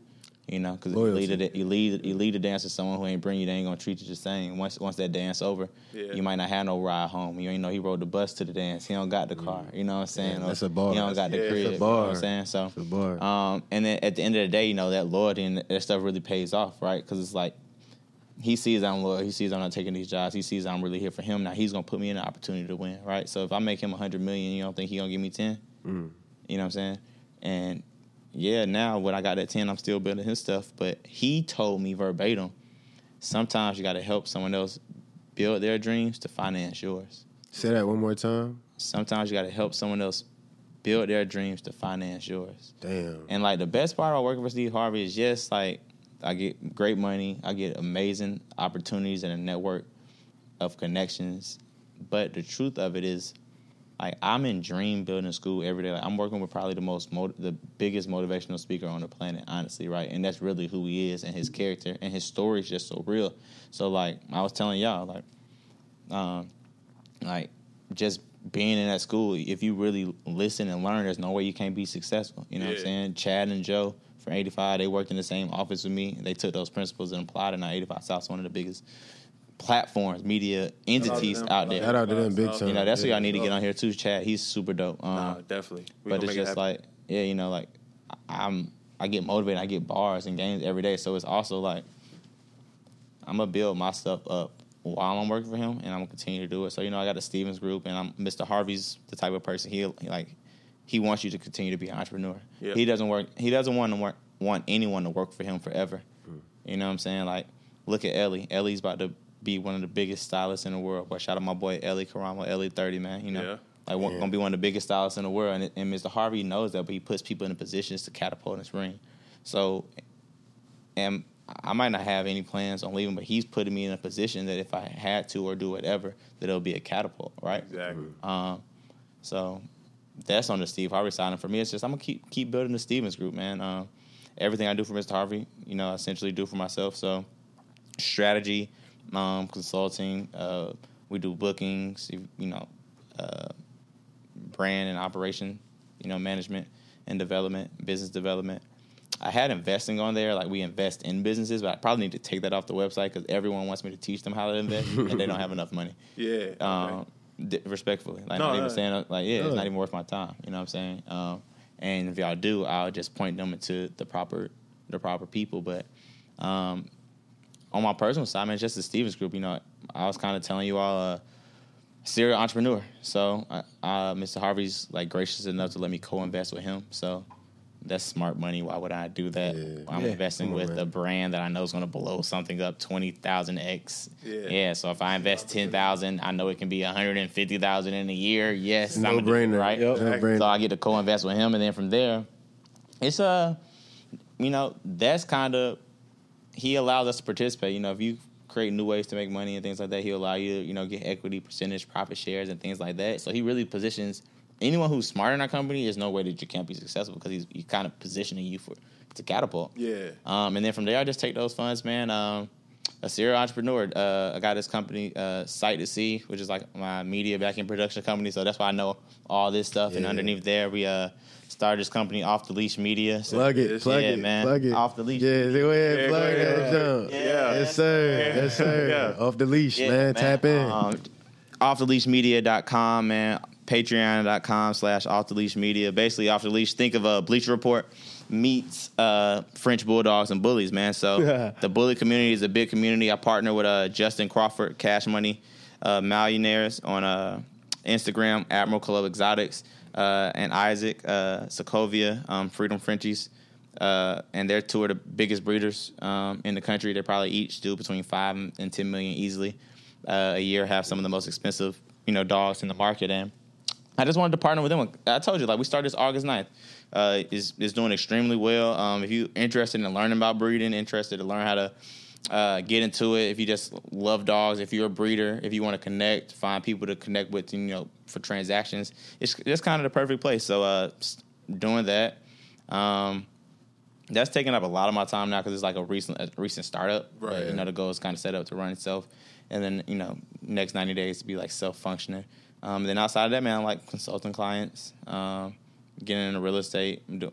You know, because you lead a dance to someone who ain't bring you, they ain't going to treat you the same. Once that dance over, yeah. You might not have no ride home. You ain't know he rode the bus to the dance. He don't got the car. You know what I'm saying? Yeah, that's a bar. He don't got the crib. It's a bar. You know what I'm saying? So, it's a bar. And then at the end of the day, you know, that loyalty and that stuff really pays off, right? Because it's like he sees I'm loyal. He sees I'm not taking these jobs. He sees I'm really here for him. Now he's going to put me in an opportunity to win, right? So if I make him $100 million, you don't think he going to give me 10? Mm. You know what I'm saying? And... yeah, now when I got that 10, I'm still building his stuff. But he told me verbatim, sometimes you got to help someone else build their dreams to finance yours. Say that one more time. Sometimes you got to help someone else build their dreams to finance yours. Damn. And, like, the best part about working for Steve Harvey is, yes, like, I get great money. I get amazing opportunities and a network of connections. But the truth of it is, like, I'm in dream building school every day. Like, I'm working with probably the biggest motivational speaker on the planet, honestly, right? And that's really who he is and his character. And his story is just so real. So, like, I was telling y'all, like just being in that school, if you really listen and learn, there's no way you can't be successful. You know what I'm saying? Chad and Joe from 85, they worked in the same office with me. They took those principles and applied it. Now 85 South's one of the biggest platforms, media entities out there. Shout out to them big time. You know, that's who y'all need to get on here too, Chad. He's super dope. Definitely. But it's just like, yeah, you know, like I get motivated. I get bars and games every day. So it's also like I'm gonna build my stuff up while I'm working for him, and I'm gonna continue to do it. So, you know, I got the Stevens Group, and Mr. Harvey's the type of person he wants you to continue to be an entrepreneur. Yep. He doesn't want anyone to work for him forever. Mm. You know what I'm saying? Like, look at Ellie. Ellie's about to be one of the biggest stylists in the world. Boy, shout out my boy Ellie Karamo, Ellie 30, man. You know, gonna be one of the biggest stylists in the world. And Mr. Harvey knows that, but he puts people in positions to catapult his ring. So, and I might not have any plans on leaving, but he's putting me in a position that if I had to or do whatever, that it'll be a catapult, right? Exactly. So that's on the Steve Harvey side. And for me, it's just I'm gonna keep building the Stevens Group, man. Everything I do for Mr. Harvey, you know, I essentially do for myself. So, strategy. Consulting, we do bookings, you know, brand and operation, you know, management and development, business development. I had investing on there, like we invest in businesses, but I probably need to take that off the website because everyone wants me to teach them how to invest and they don't have enough money. Yeah. Respectfully. Like, not even saying, like, yeah, it's not even worth my time. You know what I'm saying? And if y'all do, I'll just point them into the proper people. But, on my personal side, man, it's just the Stevens Group. You know, I was kind of telling you all, serial entrepreneur. So Mr. Harvey's, like, gracious enough to let me co-invest with him. So that's smart money. Why would I do that? Yeah. I'm investing with a brand that I know is going to blow something up 20,000x. Yeah. So if I invest 10,000, I know it can be 150,000 in a year. Yes, no brainer, right? Yep. No brainer. So I get to co-invest with him, and then from there, it's you know, that's kind of. He allows us to participate. You know, if you create new ways to make money and things like that. He'll allow you to, you know, get equity, percentage, profit shares, and things like that. So he really positions anyone who's smart in our company. There's no way that you can't be successful because he's kind of positioning you for to catapult. Yeah. And then from there, I just take those funds, man. A serial entrepreneur. I got this company, Sight to See, which is like my media back-end production company. So that's why I know all this stuff. Yeah. And underneath there, we started this company, Off The Leash Media. So plug it, man. Off The Leash. Yeah, go ahead, plug that jump. Yeah. Yes, sir. Yeah. Yes, sir. Yeah. Off The Leash, yeah, man. Tap in. OffTheLeashMedia.com, man. Patreon.com/Off The Leash Media. Basically, Off The Leash, think of a Bleacher Report meets French Bulldogs and bullies, man. So the bully community is a big community. I partner with Justin Crawford, Cash Money, Millionaires on Instagram, Admiral Club Exotics, and Isaac Sokovia, Freedom Frenchies. And they're two of the biggest breeders in the country. They probably each do between 5 and 10 million easily a year, have some of the most expensive, you know, dogs in the market. And I just wanted to partner with them. I told you, like, we started this August 9th. It's doing extremely well. If you're interested in learning about breeding, interested to learn how to get into it, if you just love dogs, if you're a breeder, if you want to connect, find people to connect with, you know, for transactions, it's kind of the perfect place. So doing that, that's taking up a lot of my time now because it's like a recent startup. Right. But, you know, the goal is kind of set up to run itself. And then, you know, next 90 days to be, like, self-functioning. Then outside of that, man, I like consulting clients, getting into real estate. I'm going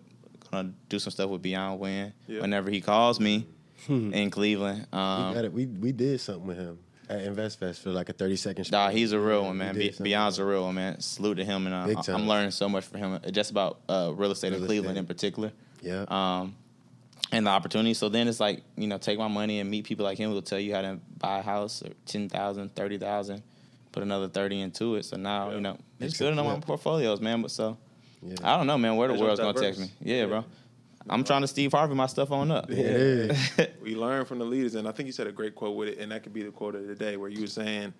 to do some stuff with Beyond Wynn whenever he calls me in Cleveland. We did something with him at InvestFest for like a 30-second show. Nah, he's a real one, man. Beyond's a real one, man. Salute to him. And I'm learning so much from him just about real estate in Cleveland in particular. Yeah. And the opportunity. So then it's like, you know, take my money and meet people like him who will tell you how to buy a house or $10,000, $30,000. Put another 30 into it. So now, you know, it's building on my portfolios, man. But so, I don't know, man, where the world's going to take me. Yeah, bro. I'm trying to Steve Harvey my stuff on up. Yeah. We learn from the leaders. And I think you said a great quote with it. And that could be the quote of the day where you were saying,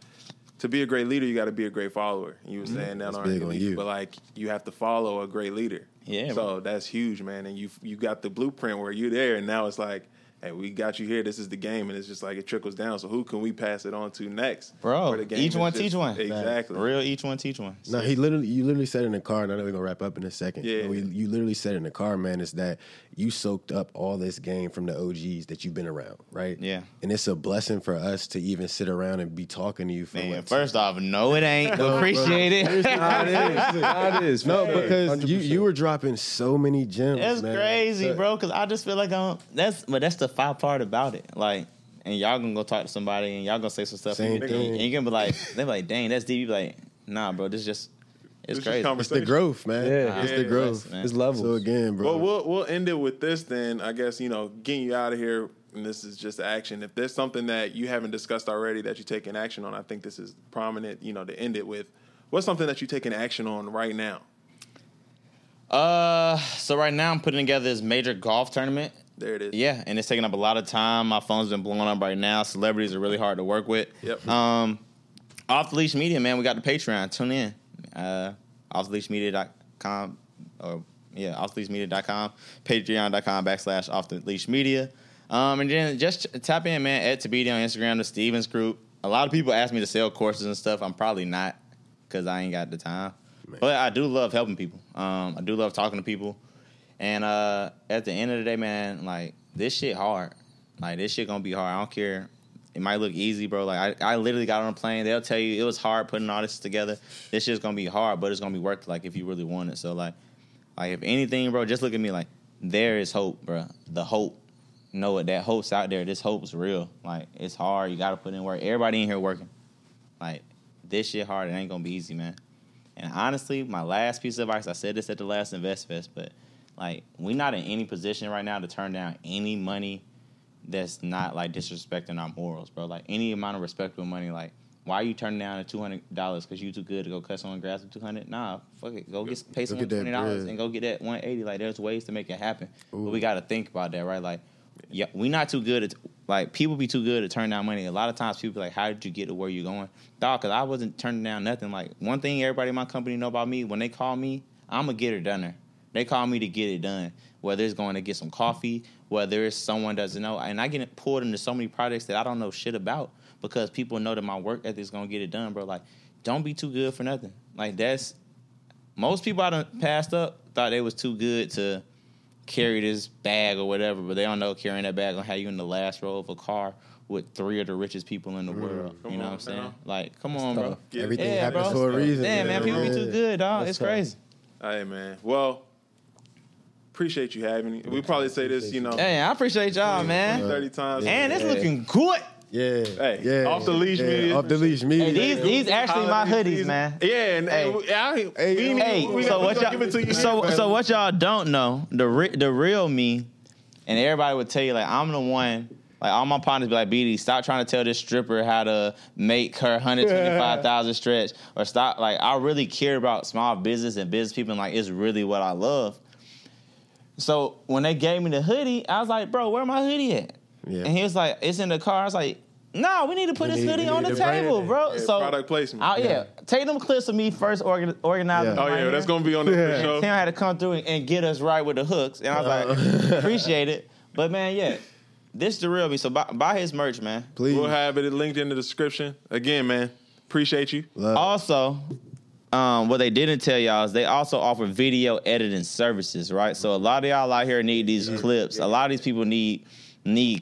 to be a great leader, you got to be a great follower. You were saying that on you. But, like, you have to follow a great leader. Yeah. So that's huge, man. And you got the blueprint where you're there. And now it's like, hey, we got you here. This is the game. And it's just like it trickles down. So who can we pass it on to next? Bro, each one teach one. Exactly. Real each one teach one. No, you literally said in the car, and I know we're going to wrap up in a second. Yeah. You literally said in the car, man, is that you soaked up all this game from the OGs that you've been around, right? Yeah. And it's a blessing for us to even sit around and be talking to you. For man, first off, no, it ain't. No, appreciate it. It is. No, because you were dropping so many gems, that's man. Crazy, bro, because I just feel like that's the five part about it, like, and y'all gonna go talk to somebody and y'all gonna say some stuff and you gonna be like, they be like, dang, that's deep. You be like, nah, bro, this just it's crazy. It's the growth, man. Yeah, it's the growth. Man. It's levels. So again, bro. Well, we'll end it with this then. I guess, you know, getting you out of here, and this is just action. If there's something that you haven't discussed already that you're taking action on, I think this is prominent. You know, to end it with, what's something that you're taking action on right now? So right now I'm putting together this major golf tournament. There it is. Yeah, and it's taking up a lot of time. My phone's been blowing up right now. Celebrities are really hard to work with. Yep. Off The Leash Media, man, we got the Patreon. Tune in. OffTheLeashMedia.com or OffTheLeashMedia.com, Patreon.com/OffTheLeashMedia. And then just tap in, man, at Thabiti on Instagram, the Stevens Group. A lot of people ask me to sell courses and stuff. I'm probably not because I ain't got the time. Man. But I do love helping people. I do love talking to people. And at the end of the day, man, like, this shit hard. Like, this shit gonna be hard. I don't care. It might look easy, bro. Like, I literally got on a plane. They'll tell you it was hard putting all this together. This shit's gonna be hard, but it's gonna be worth it, like, if you really want it. So, like if anything, bro, just look at me like, there is hope, bro. The hope. Know it. That hope's out there. This hope's real. Like, it's hard. You gotta put in work. Everybody in here working. Like, this shit hard. It ain't gonna be easy, man. And honestly, my last piece of advice, I said this at the last InvestFest, but... like, we're not in any position right now to turn down any money that's not, like, disrespecting our morals, bro. Like, any amount of respectable money. Like, why are you turning down a $200 because you too good to go cut someone grass with $200? Nah, fuck it. Go pay someone $20 and go get that $180. Like, there's ways to make it happen. Ooh. But we got to think about that, right? Like, yeah, we're not too good at, like, people be too good to turn down money. A lot of times people be like, how did you get to where you're going? Dog, because I wasn't turning down nothing. Like, one thing everybody in my company know about me, when they call me, I'm a getter-doner. They call me to get it done, whether it's going to get some coffee, where there is someone doesn't know. And I get pulled into so many projects that I don't know shit about because people know that my work ethic is going to get it done, bro. Like, don't be too good for nothing. Like, that's... Most people I done passed up thought they was too good to carry this bag or whatever, but they don't know carrying that bag will have you in the last row of a car with three of the richest people in the world. You know what I'm saying? Man. Like, come on, bro. Everything happens for a reason. Damn, man, people be too good, dog. It's crazy. All right, man. Well... Appreciate you having me. We probably say this, you know. Hey, I appreciate y'all, man. 30 times. Yeah. And it's looking good. Yeah. Hey, yeah. Off the leash media. Off the leash media. Hey, these actually my hoodies, man. Yeah. And so what y'all don't know, the real me, and everybody would tell you, like, I'm the one. Like, all my partners be like, BD, stop trying to tell this stripper how to make her $125,000 stretch. Or stop. Like, I really care about small business and business people. And, like, it's really what I love. So when they gave me the hoodie, I was like, bro, where my hoodie at? Yeah. And he was like, it's in the car. I was like, no, we need to put this hoodie on the table, bro. Yeah, so product placement. Yeah. Take them clips of me first organizing. Yeah. Oh, yeah, that's going to be on the show. Tim had to come through and get us right with the hooks. And I was like, appreciate it. But, man, yeah, this is the real me. So buy his merch, man. Please. We'll have it linked in the description. Again, man, appreciate you. Love. Also... what they didn't tell y'all is they also offer video editing services, right? So a lot of y'all out here need these clips. A lot of these people need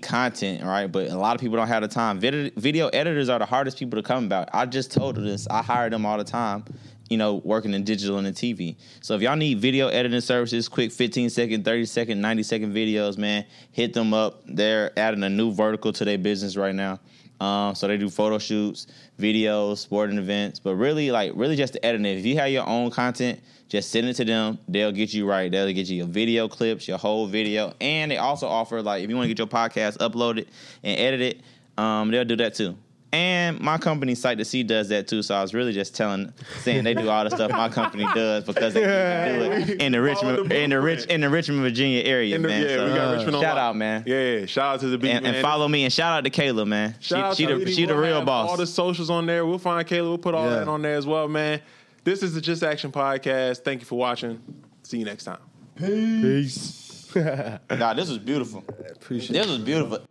content, right? But a lot of people don't have the time. Video editors are the hardest people to come about. I just told you this. I hire them all the time, you know, working in digital and in TV. So if y'all need video editing services, quick 15-second, 30-second, 90-second videos, man, hit them up. They're adding a new vertical to their business right now. So they do photo shoots, videos, sporting events, but really just the editing. If you have your own content, just send it to them. They'll get you right. They'll get you your video clips, your whole video. And they also offer, like, if you want to get your podcast uploaded and edited, they'll do that too. And my company, Sight to See, does that too. So I was really just saying they do all the stuff my company does because they can do it in the Richmond, Virginia area, man. Yeah, so, we got Richmond. Shout out, man. Yeah, shout out to the big man. And follow me and shout out to Kayla, man. She the real boss. All the socials on there. We'll find Kayla. We'll put all that on there as well, man. This is the Just Action Podcast. Thank you for watching. See you next time. Peace. Nah, this was beautiful. I appreciate it. This was beautiful.